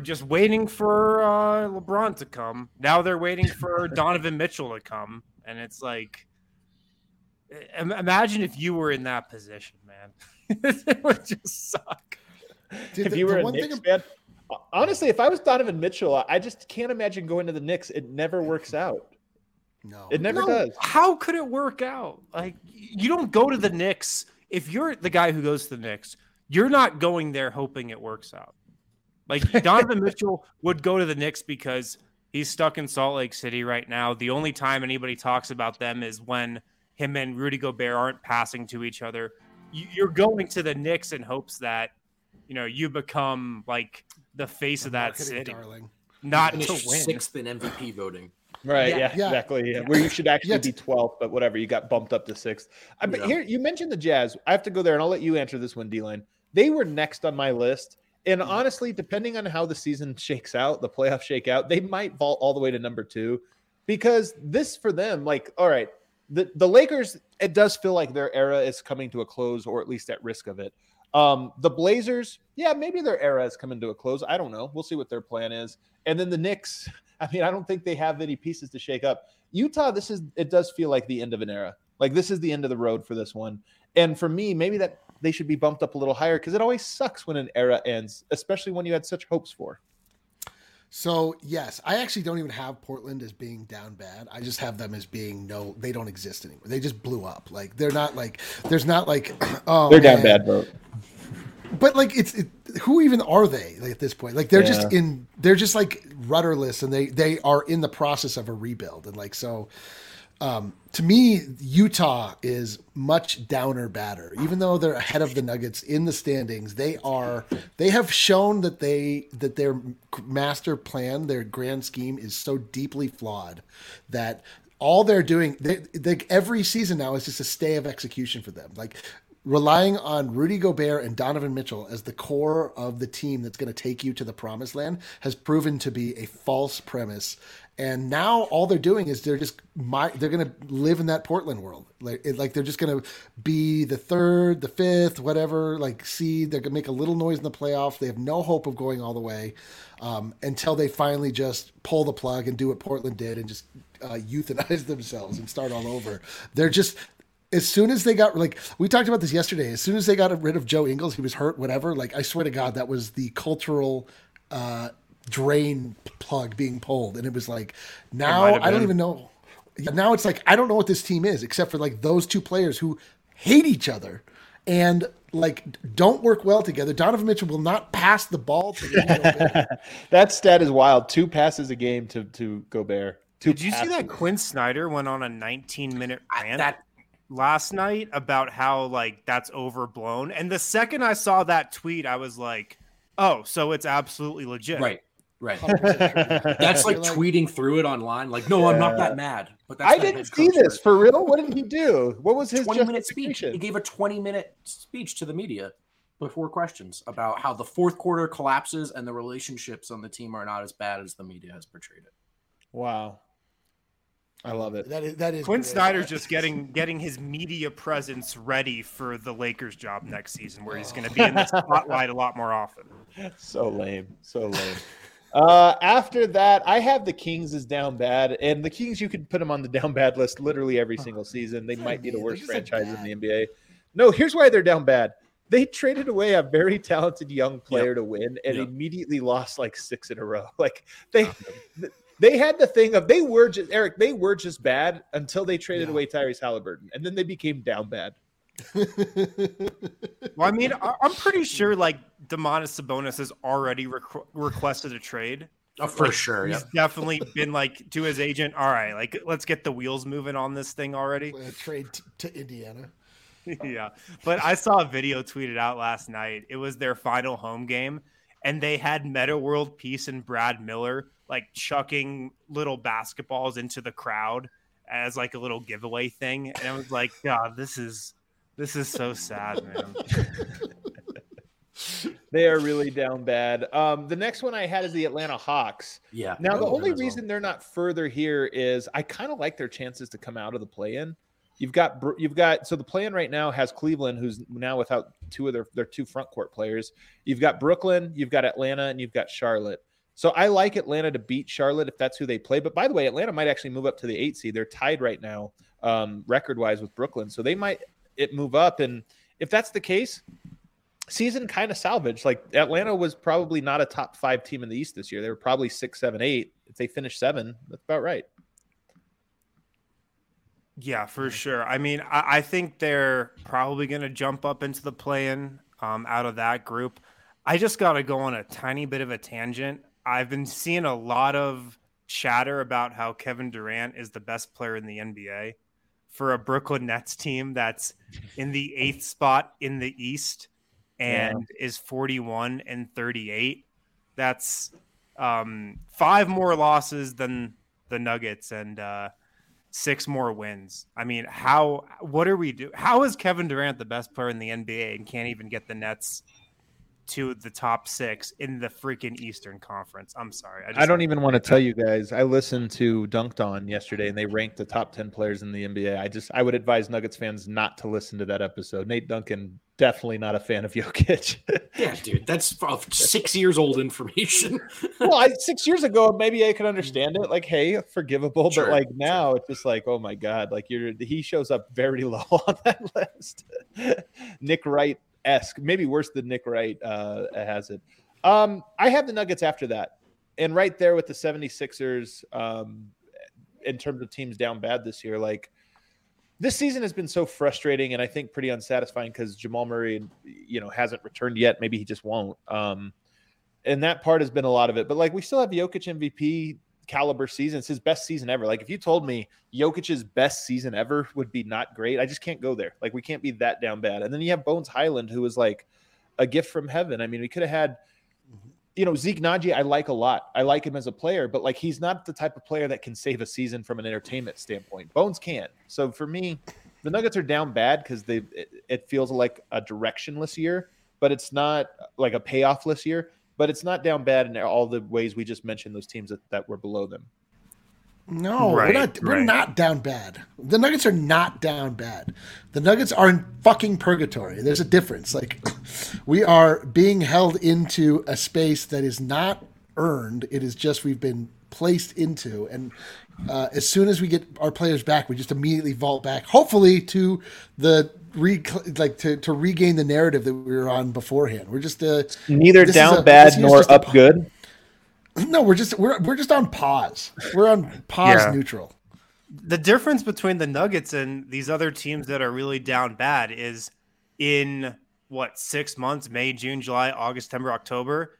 just waiting for LeBron to come. Now they're waiting for Donovan Mitchell to come. And it's like, imagine if you were in that position, man. It would just suck. Dude, if you were a Knicks fan. Honestly, if I was Donovan Mitchell, I just can't imagine going to the Knicks. It never works out. No, it never does. How could it work out? Like, you don't go to the Knicks. If you're the guy who goes to the Knicks, you're not going there hoping it works out. Like, Donovan Mitchell would go to the Knicks because he's stuck in Salt Lake City right now. The only time anybody talks about them is when him and Rudy Gobert aren't passing to each other. You're going to the Knicks in hopes that, you know, you become like the face of that city, darling. Not to win. Sixth in MVP voting. Right. Yeah, exactly. Yeah. Where you should actually be 12th, but whatever. You got bumped up to sixth. Here, you mentioned the Jazz. I have to go there, and I'll let you answer this one, D-Line. They were next on my list. And honestly, depending on how the season shakes out, the playoffs shake out, they might fall all the way to number two, because this for them, like, all right, the Lakers, it does feel like their era is coming to a close, or at least at risk of it. The Blazers, maybe their era is coming to a close. I don't know. We'll see what their plan is. And then the Knicks, I mean, I don't think they have any pieces to shake up. Utah, it does feel like the end of an era. Like, this is the end of the road for this one. And for me, maybe that they should be bumped up a little higher, because it always sucks when an era ends, especially when you had such hopes for. So, yes, I actually don't even have Portland as being down bad. I just have them as being they don't exist anymore. They just blew up. Like, they're not like, there's not like, oh, they're down bad, bro. But like, who even are they at this point? Like, they're just like rudderless, and they are in the process of a rebuild. And like, so to me, Utah is much downer badder. Even though they're ahead of the Nuggets in the standings, they have shown that their master plan, their grand scheme, is so deeply flawed that all they're doing, every season now is just a stay of execution for them. Like, relying on Rudy Gobert and Donovan Mitchell as the core of the team that's going to take you to the promised land has proven to be a false premise. And now all they're doing is they're going to live in that Portland world. Like they're just going to be the third, the fifth, whatever, like seed. They're going to make a little noise in the playoff. They have no hope of going all the way until they finally just pull the plug and do what Portland did and just euthanize themselves and start all over. They're just... As soon as they got, like, we talked about this yesterday. As soon as they got rid of Joe Ingles, he was hurt, whatever. Like, I swear to God, that was the cultural drain plug being pulled. And it was like, now I don't even know. Now it's like, I don't know what this team is, except for, like, those two players who hate each other and, like, don't work well together. Donovan Mitchell will not pass the ball to Gobert. That stat is wild. 2 passes a game to Gobert. Did you see that Quinn Snyder went on a 19-minute rant? Last night about how, like, that's overblown. And the second I saw that tweet, I was like, oh, so it's absolutely legit. Right. That's like tweeting through it online. Like, no, I'm not that mad. But that's I didn't see this for real. What did he do? What was his 20-minute speech? He gave a 20-minute speech to the media before questions about how the fourth quarter collapses and the relationships on the team are not as bad as the media has portrayed it. Wow. I love it. That is Quinn Snyder's just getting his media presence ready for the Lakers job next season, where he's going to be in the spotlight a lot more often. So lame. After that, I have the Kings as down bad, and the Kings, you could put them on the down bad list literally every single season. They might be the worst franchise in the NBA. No, here's why they're down bad. They traded away a very talented young player to win, and immediately lost like 6 in a row. Like They had the thing of they were just bad until they traded away Tyrese Halliburton, and then they became down bad. Well, I mean, I'm pretty sure like Domantas Sabonis has already requested a trade. Oh, for sure. He's definitely been like to his agent, all right, like let's get the wheels moving on this thing already. Trade to Indiana. Yeah. But I saw a video tweeted out last night. It was their final home game, and they had Metta World Peace and Brad Miller like chucking little basketballs into the crowd as like a little giveaway thing. And I was like, God, this is so sad, man. They are really down bad. The next one I had is the Atlanta Hawks. Yeah. Now, the only reason they're not further here is I kind of like their chances to come out of the play-in. You've got so the play-in right now has Cleveland, who's now without two of their two front court players. You've got Brooklyn, you've got Atlanta, and you've got Charlotte. So I like Atlanta to beat Charlotte if that's who they play. But by the way, Atlanta might actually move up to the 8th seed. They're tied right now record-wise with Brooklyn. So they might move up. And if that's the case, season kind of salvaged. Like Atlanta was probably not a top 5 team in the East this year. They were probably 6, 7, 8. If they finish 7, that's about right. Yeah, for sure. I mean, I think they're probably going to jump up into the play-in out of that group. I just got to go on a tiny bit of a tangent. I've been seeing a lot of chatter about how Kevin Durant is the best player in the NBA for a Brooklyn Nets team that's in the 8th spot in the East and is 41 and 38. That's 5 more losses than the Nuggets and 6 more wins. I mean, how is Kevin Durant the best player in the NBA and can't even get the Nets to the top 6 in the freaking Eastern Conference? I'm sorry. I don't even want to tell you guys. I listened to Dunked On yesterday, and they ranked the top 10 players in the NBA. I would advise Nuggets fans not to listen to that episode. Nate Duncan, definitely not a fan of Jokic. Yeah, dude, that's 6 years old information. Well, 6 years ago, maybe I could understand it. Like, hey, forgivable. Sure, but like now, it's just like, oh my God, like he shows up very low on that list. Nick Wright. Esque, maybe worse than Nick Wright has it. I have the Nuggets after that. And right there with the 76ers in terms of teams down bad this year, like this season has been so frustrating and I think pretty unsatisfying because Jamal Murray, hasn't returned yet. Maybe he just won't. And that part has been a lot of it. But like we still have Jokic MVP caliber season. It's his best season ever. Like if you told me Jokic's best season ever would be not great, I just can't go there. Like we can't be that down bad. And then you have Bones Highland, who was like a gift from heaven. I mean, we could have had, Zeke Naji, I like a lot. I like him as a player, but like, he's not the type of player that can save a season from an entertainment standpoint. Bones can't. So for me, the Nuggets are down bad because it feels like a directionless year, but it's not like a payoffless year. But it's not down bad in all the ways we just mentioned those teams that were below them. No, right, we're not down bad. The Nuggets are not down bad. The Nuggets are in fucking purgatory. There's a difference. Like we are being held into a space that is not earned. It is just we've been placed into. And as soon as we get our players back, we just immediately vault back, hopefully to the to regain the narrative that we were on beforehand. We're just neither down bad nor up good. No, we're just on pause. We're on pause neutral. The difference between the Nuggets and these other teams that are really down bad is in 6 months, May, June, July, August, September, October,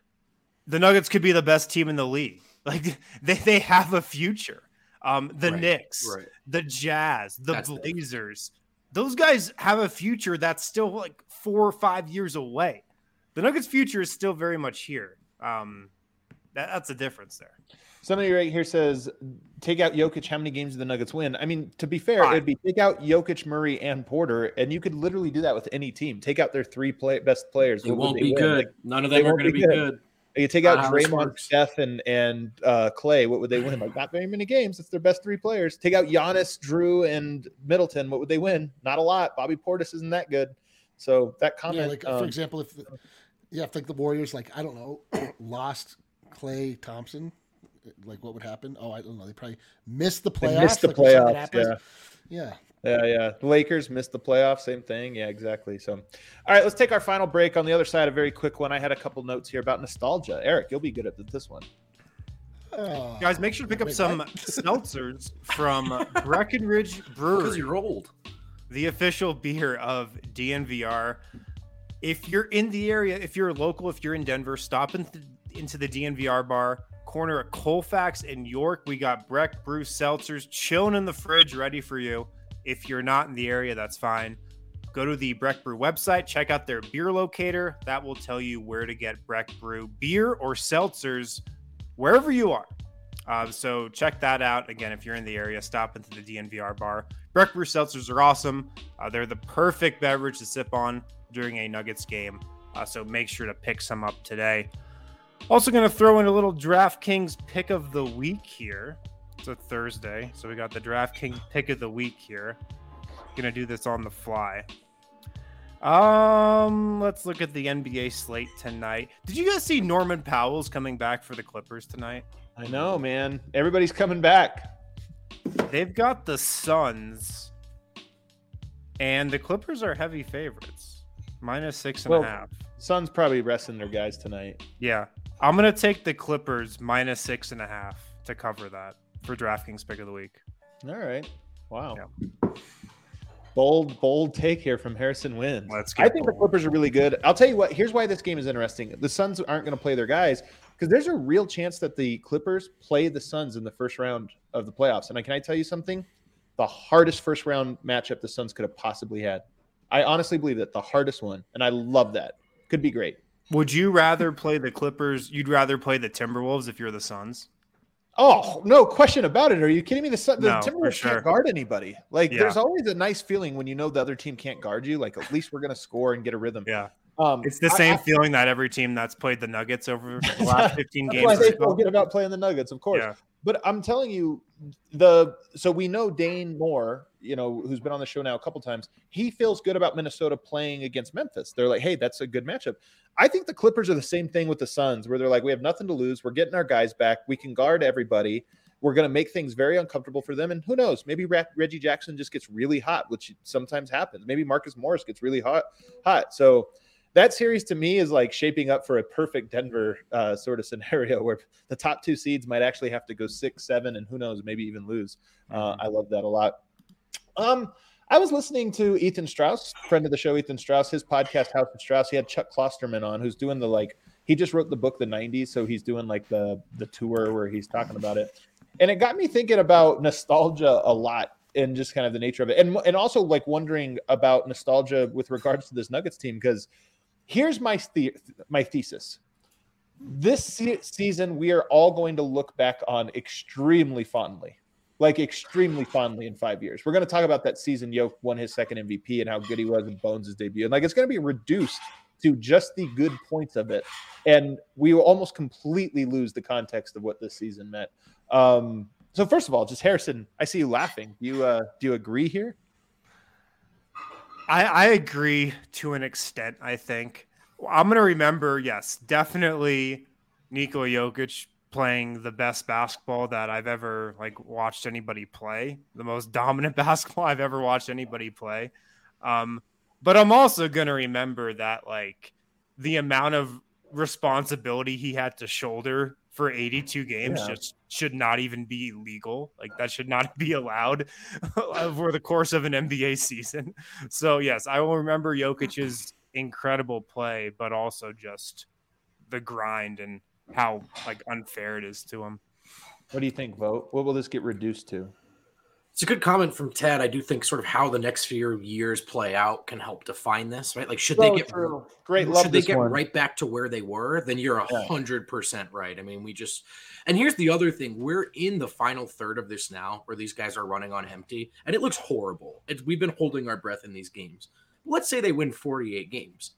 the Nuggets could be the best team in the league. Like they have a future. Knicks, the Jazz, the Blazers, those guys have a future that's still like 4 or 5 years away. The Nuggets' future is still very much here. That's a difference there. Somebody right here says, take out Jokic, how many games do the Nuggets win? I mean, to be fair, it'd be take out Jokic, Murray, and Porter, and you could literally do that with any team. Take out their best players. It won't be good. Like, none of them are going to be good. You take out Draymond, Steph, and Clay, what would they win? Like, not very many games. It's their best 3 players. Take out Giannis, Drew, and Middleton. What would they win? Not a lot. Bobby Portis isn't that good. So that comment. Yeah, like, for example, if the Warriors, like, I don't know, lost Clay Thompson, like what would happen? Oh, I don't know. They probably missed the playoffs. They missed the playoffs, yeah. Yeah. The Lakers missed the playoffs. Same thing. Yeah, exactly. So, all right, let's take our final break. On the other side, a very quick one. I had a couple notes here about nostalgia. Eric, you'll be good at this one. Guys, make sure to pick up some seltzers from Breckenridge Brewery. Because you're old. The official beer of DNVR. If you're in the area, if you're local, if you're in Denver, stop into the DNVR bar. Corner at Colfax and York. We got Breck Brew seltzers chilling in the fridge, ready for you. If you're not in the area, that's fine. Go to the Breck Brew website, check out their beer locator. That will tell you where to get Breck Brew beer or seltzers wherever you are. So check that out. Again, if you're in the area, stop into the DNVR bar. Breck Brew seltzers are awesome. They're the perfect beverage to sip on during a Nuggets game. So make sure to pick some up today. Also going to throw in a little DraftKings pick of the week here. It's a Thursday, so we got the DraftKings pick of the week here. Going to do this on the fly. Let's look at the NBA slate tonight. Did you guys see Norman Powell's coming back for the Clippers tonight? I know, man. Everybody's coming back. They've got the Suns, and the Clippers are heavy favorites. -6.5. Suns probably resting their guys tonight. Yeah. I'm going to take the Clippers -6.5 to cover that for DraftKings pick of the week. All right. Wow. Yeah. Bold take here from Harrison Wynn. I think the Clippers are really good. I'll tell you what, here's why this game is interesting. The Suns aren't going to play their guys because there's a real chance that the Clippers play the Suns in the first round of the playoffs. And can I tell you something? The hardest first round matchup the Suns could have possibly had. I honestly believe that the hardest one, and I love that. Could be great. Would you rather play the Clippers? You'd rather play the Timberwolves if you're the Suns? Oh, no question about it. Are you kidding me? The Timberwolves can't guard anybody. There's always a nice feeling when you know the other team can't guard you. At least we're going to score and get a rhythm. Yeah. It's the same feeling that every team that's played the Nuggets over the last 15 games. That's why they forget about playing the Nuggets, of course. Yeah. But I'm telling you, so we know Dane Moore, who's been on the show now a couple times, he feels good about Minnesota playing against Memphis. They're like, hey, that's a good matchup. I think the Clippers are the same thing with the Suns, where they're like, we have nothing to lose. We're getting our guys back. We can guard everybody. We're going to make things very uncomfortable for them. And who knows? Maybe Reggie Jackson just gets really hot, which sometimes happens. Maybe Marcus Morris gets really hot. So that series to me is like shaping up for a perfect Denver sort of scenario where the top two seeds might actually have to go 6, 7, and who knows, maybe even lose. I love that a lot. I was listening to Ethan Strauss, friend of the show, his podcast, House of Strauss. He had Chuck Klosterman on, who's doing he just wrote the book, The 90s. So he's doing the tour where he's talking about it. And it got me thinking about nostalgia a lot. And just kind of the nature of it. And also wondering about nostalgia with regards to this Nuggets team, because here's my thesis. This season, we are all going to look back on extremely fondly in 5 years. We're going to talk about that season Jokic won his second MVP and how good he was in Bones' debut. And it's going to be reduced to just the good points of it. And we will almost completely lose the context of what this season meant. So first of all, just Harrison, I see you laughing. Do you agree here? I agree to an extent, I think. I'm going to remember, yes, definitely Nikola Jokic playing the best basketball that I've ever watched anybody play, the most dominant basketball I've ever watched anybody play. But I'm also going to remember that the amount of responsibility he had to shoulder for 82 games just should not even be legal. That should not be allowed over the course of an NBA season. So yes, I will remember Jokic's incredible play, but also just the grind and how unfair it is to him. What do you think, Vote? What will this get reduced to? It's a good comment from Ted. I do think sort of how the next few years play out can help define this, right? Should they get right back to where they were, then you're 100% right. I mean, and here's the other thing. We're in the final third of this now where these guys are running on empty and it looks horrible. We've been holding our breath in these games. Let's say they win 48 games.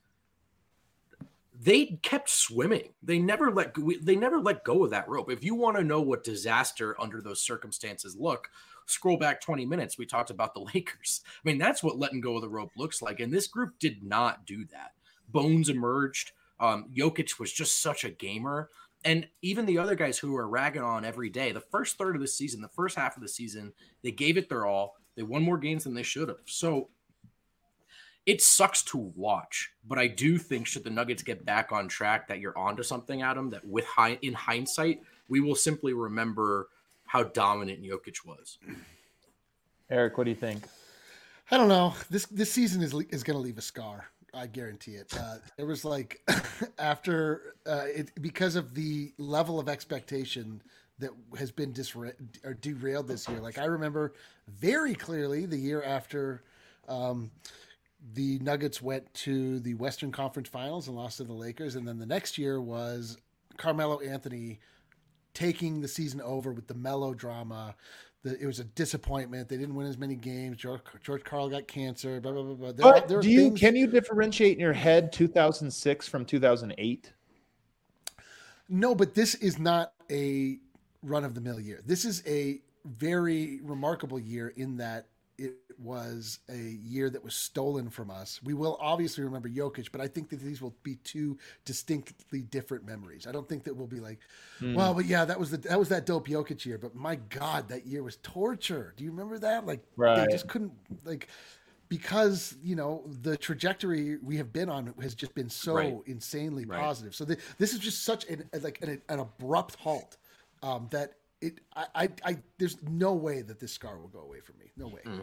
They kept swimming. They never let go of that rope. If you want to know what disaster under those circumstances look, scroll back 20 minutes. We talked about the Lakers. I mean, that's what letting go of the rope looks like. And this group did not do that. Bones emerged. Jokic was just such a gamer. And even the other guys who were ragging on every day, the first third of the season, the first half of the season, they gave it their all. They won more games than they should have. So it sucks to watch. But I do think, should the Nuggets get back on track, that you're onto something, Adam, that in hindsight, we will simply remember how dominant Jokic was. Eric, what do you think? I don't know. This season is going to leave a scar. I guarantee it. There was after because of the level of expectation that has been derailed this year. I remember very clearly the year after the Nuggets went to the Western Conference Finals and lost to the Lakers. And then the next year was Carmelo Anthony taking the season over with the melodrama. It was a disappointment. They didn't win as many games. George Karl got cancer. Blah, blah, blah, blah. Can you differentiate in your head 2006 from 2008? No, but this is not a run-of-the-mill year. This is a very remarkable year in that it was a year that was stolen from us. We will obviously remember Jokic, but I think that these will be two distinctly different memories. I don't think that we'll be well, but yeah, that was that dope Jokic year. But my God, that year was torture. Do you remember that? They just couldn't because the trajectory we have been on has just been so insanely positive. So this is just such an abrupt halt that. There's no way that this scar will go away from me. No way. Mm.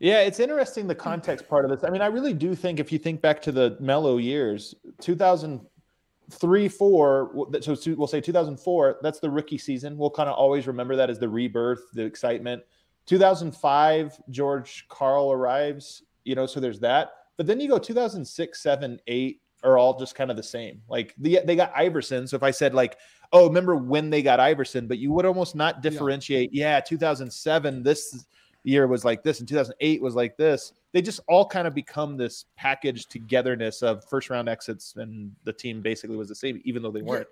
Yeah, it's interesting, the context part of this. I mean, I really do think if you think back to the Melo years, 2003, 4, so we'll say 2004, that's the rookie season. We'll kind of always remember that as the rebirth, the excitement. 2005, George Karl arrives, you know, so there's that. But then you go 2006, 7, 8 are all just kind of the same. Like they got Iverson. So if I said like, oh, remember when they got Iverson, but you would almost not differentiate. Yeah, 2007, this year was like this, and 2008 was like this. They just all kind of become this packaged togetherness of first round exits, and the team basically was the same, even though they weren't.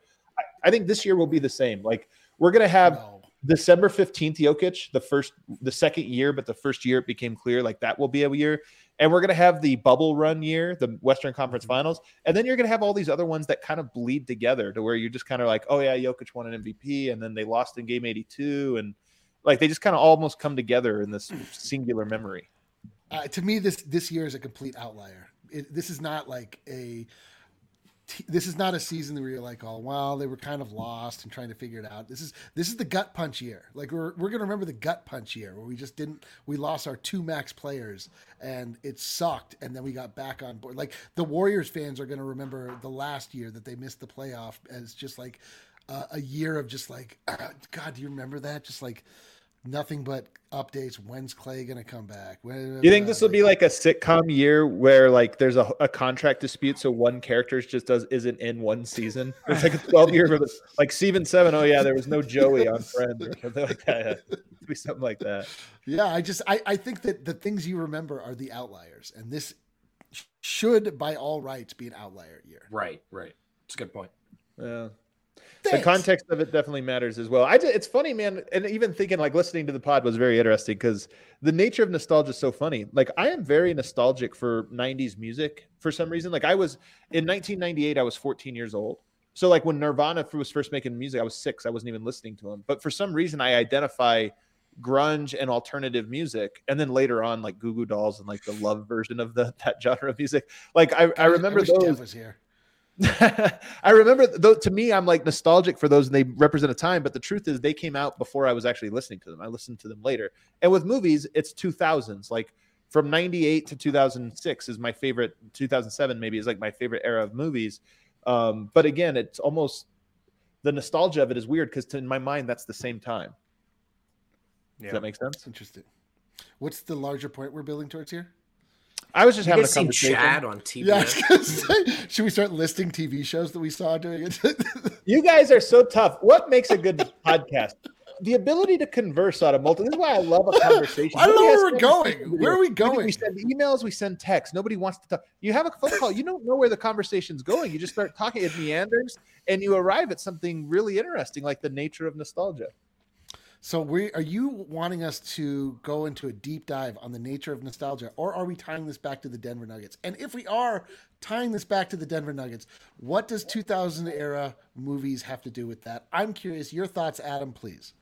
I think this year will be the same. Like we're going to have December 15th, Jokic, the second year, but the first year it became clear, like that will be a year. And we're going to have the bubble run year, the Western Conference Finals. And then you're going to have all these other ones that kind of bleed together to where you're just kind of like, oh yeah, Jokic won an MVP, and then they lost in game 82. And like, they just kind of almost come together in this singular memory. To me, this year is a complete outlier. This is not a season where you're like, oh, well, they were kind of lost and trying to figure it out. This is the gut punch year. Like we're going to remember the gut punch year where we lost our two max players and it sucked. And then we got back on board. Like the Warriors fans are going to remember the last year that they missed the playoff as just like a year of just like, God, do you remember that? Just like nothing but updates. When's Clay going to come back? When, you think this will be like a sitcom year where like there's a contract dispute, so one character isn't in one season? It's like a 12-year like season 7. Oh yeah, there was no Joey on Friends or something like that. It'd be something like that. Yeah, I think that the things you remember are the outliers, and this should by all rights be an outlier year. Right. It's a good point. Yeah. Thanks. The context of it definitely matters as well. It's funny, man, and even thinking like listening to the pod was very interesting because the nature of nostalgia is so funny. Like I am very nostalgic for 90s music for some reason. Like I was in 1998, I was 14 years old. So like when Nirvana was first making music, I was 6. I wasn't even listening to him. But for some reason, I identify grunge and alternative music, and then later on like Goo Goo Dolls and like the love version of that genre of music. Like I remember those. Dev was here. I remember, though, to me, I'm like nostalgic for those and they represent a time, but the truth is they came out before I was actually listening to them. I listened to them later. And with movies, it's 2000s, like from 98 to 2006 is my favorite. 2007 maybe is like my favorite era of movies. But again, it's almost the nostalgia of it is weird because in my mind, that's the same time. Yeah. Does that make sense? Interesting. What's the larger point we're building towards here? I was just having a conversation. Chad on TV. Yeah, I was gonna say, should we start listing TV shows that we saw doing it? You guys are so tough. What makes a good podcast? The ability to converse on a multiple. This is why I love a conversation. I don't know where we're going. Where are we going? We send emails. We send texts. Nobody wants to talk. You have a phone call. You don't know where the conversation's going. You just start talking. It meanders, and you arrive at something really interesting, like the nature of nostalgia. So are you wanting us to go into a deep dive on the nature of nostalgia, or are we tying this back to the Denver Nuggets? And if we are tying this back to the Denver Nuggets, what does 2000-era movies have to do with that? I'm curious. Your thoughts, Adam, please.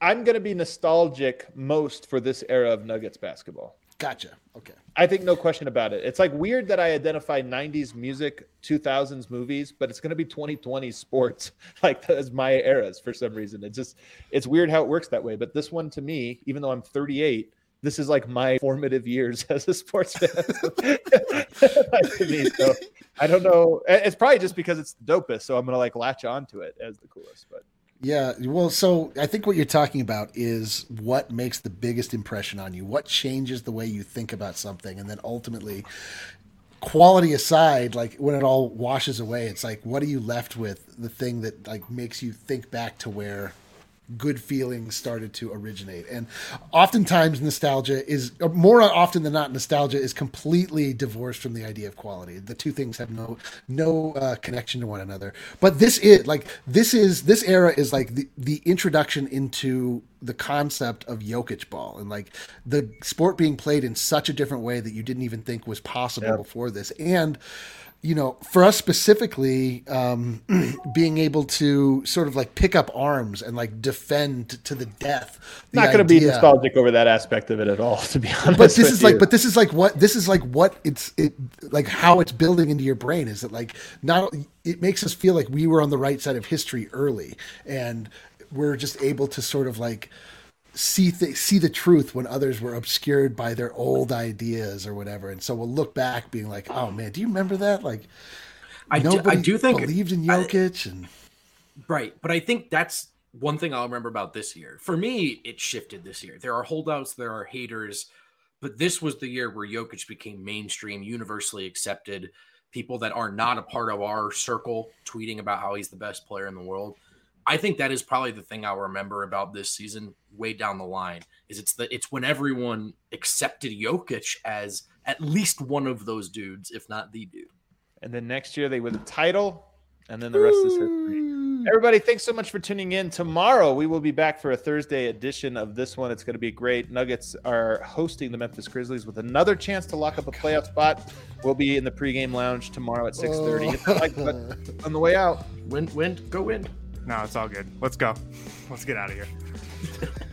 I'm going to be nostalgic most for this era of Nuggets basketball. Gotcha. Okay. I think no question about it. It's like weird that I identify 90s music, 2000s movies, but it's going to be 2020 sports. Like that's my eras for some reason. It's weird how it works that way. But this one to me, even though I'm 38, this is like my formative years as a sports fan. To me, so I don't know. It's probably just because it's the dopest. So I'm going to like latch onto it as the coolest, but. Yeah, well, so I think what you're talking about is what makes the biggest impression on you, what changes the way you think about something, and then ultimately, quality aside, like when it all washes away, it's like, what are you left with? The thing that like makes you think back to where good feelings started to originate. And oftentimes nostalgia is, more often than not, nostalgia is completely divorced from the idea of quality. The two things have no connection to one another. But this era is like the introduction into the concept of Jokic ball, and like the sport being played in such a different way that you didn't even think was possible before this. And you know, for us specifically, being able to sort of like pick up arms and like defend to the death. Not going to be nostalgic over that aspect of it at all, to be honest. But how it's building into your brain is that like it makes us feel like we were on the right side of history early, and we're just able to sort of like see the truth when others were obscured by their old ideas or whatever. And so we'll look back being like, oh man, do you remember that? Like, I do think believed in Jokic and right. But I think that's one thing I'll remember about this year. For me, it shifted this year. There are holdouts, there are haters, but this was the year where Jokic became mainstream, universally accepted. People that are not a part of our circle tweeting about how he's the best player in the world. I think that is probably the thing I'll remember about this season way down the line is it's when everyone accepted Jokic as at least one of those dudes, if not the dude. And then next year they win the title, and then the rest is history. Everybody, thanks so much for tuning in. Tomorrow we will be back for a Thursday edition of this one. It's going to be great. Nuggets are hosting the Memphis Grizzlies with another chance to lock up a playoff spot. We'll be in the pregame lounge tomorrow at 6:30. On the way out. Wind, go wind. No, it's all good. Let's go. Let's get out of here.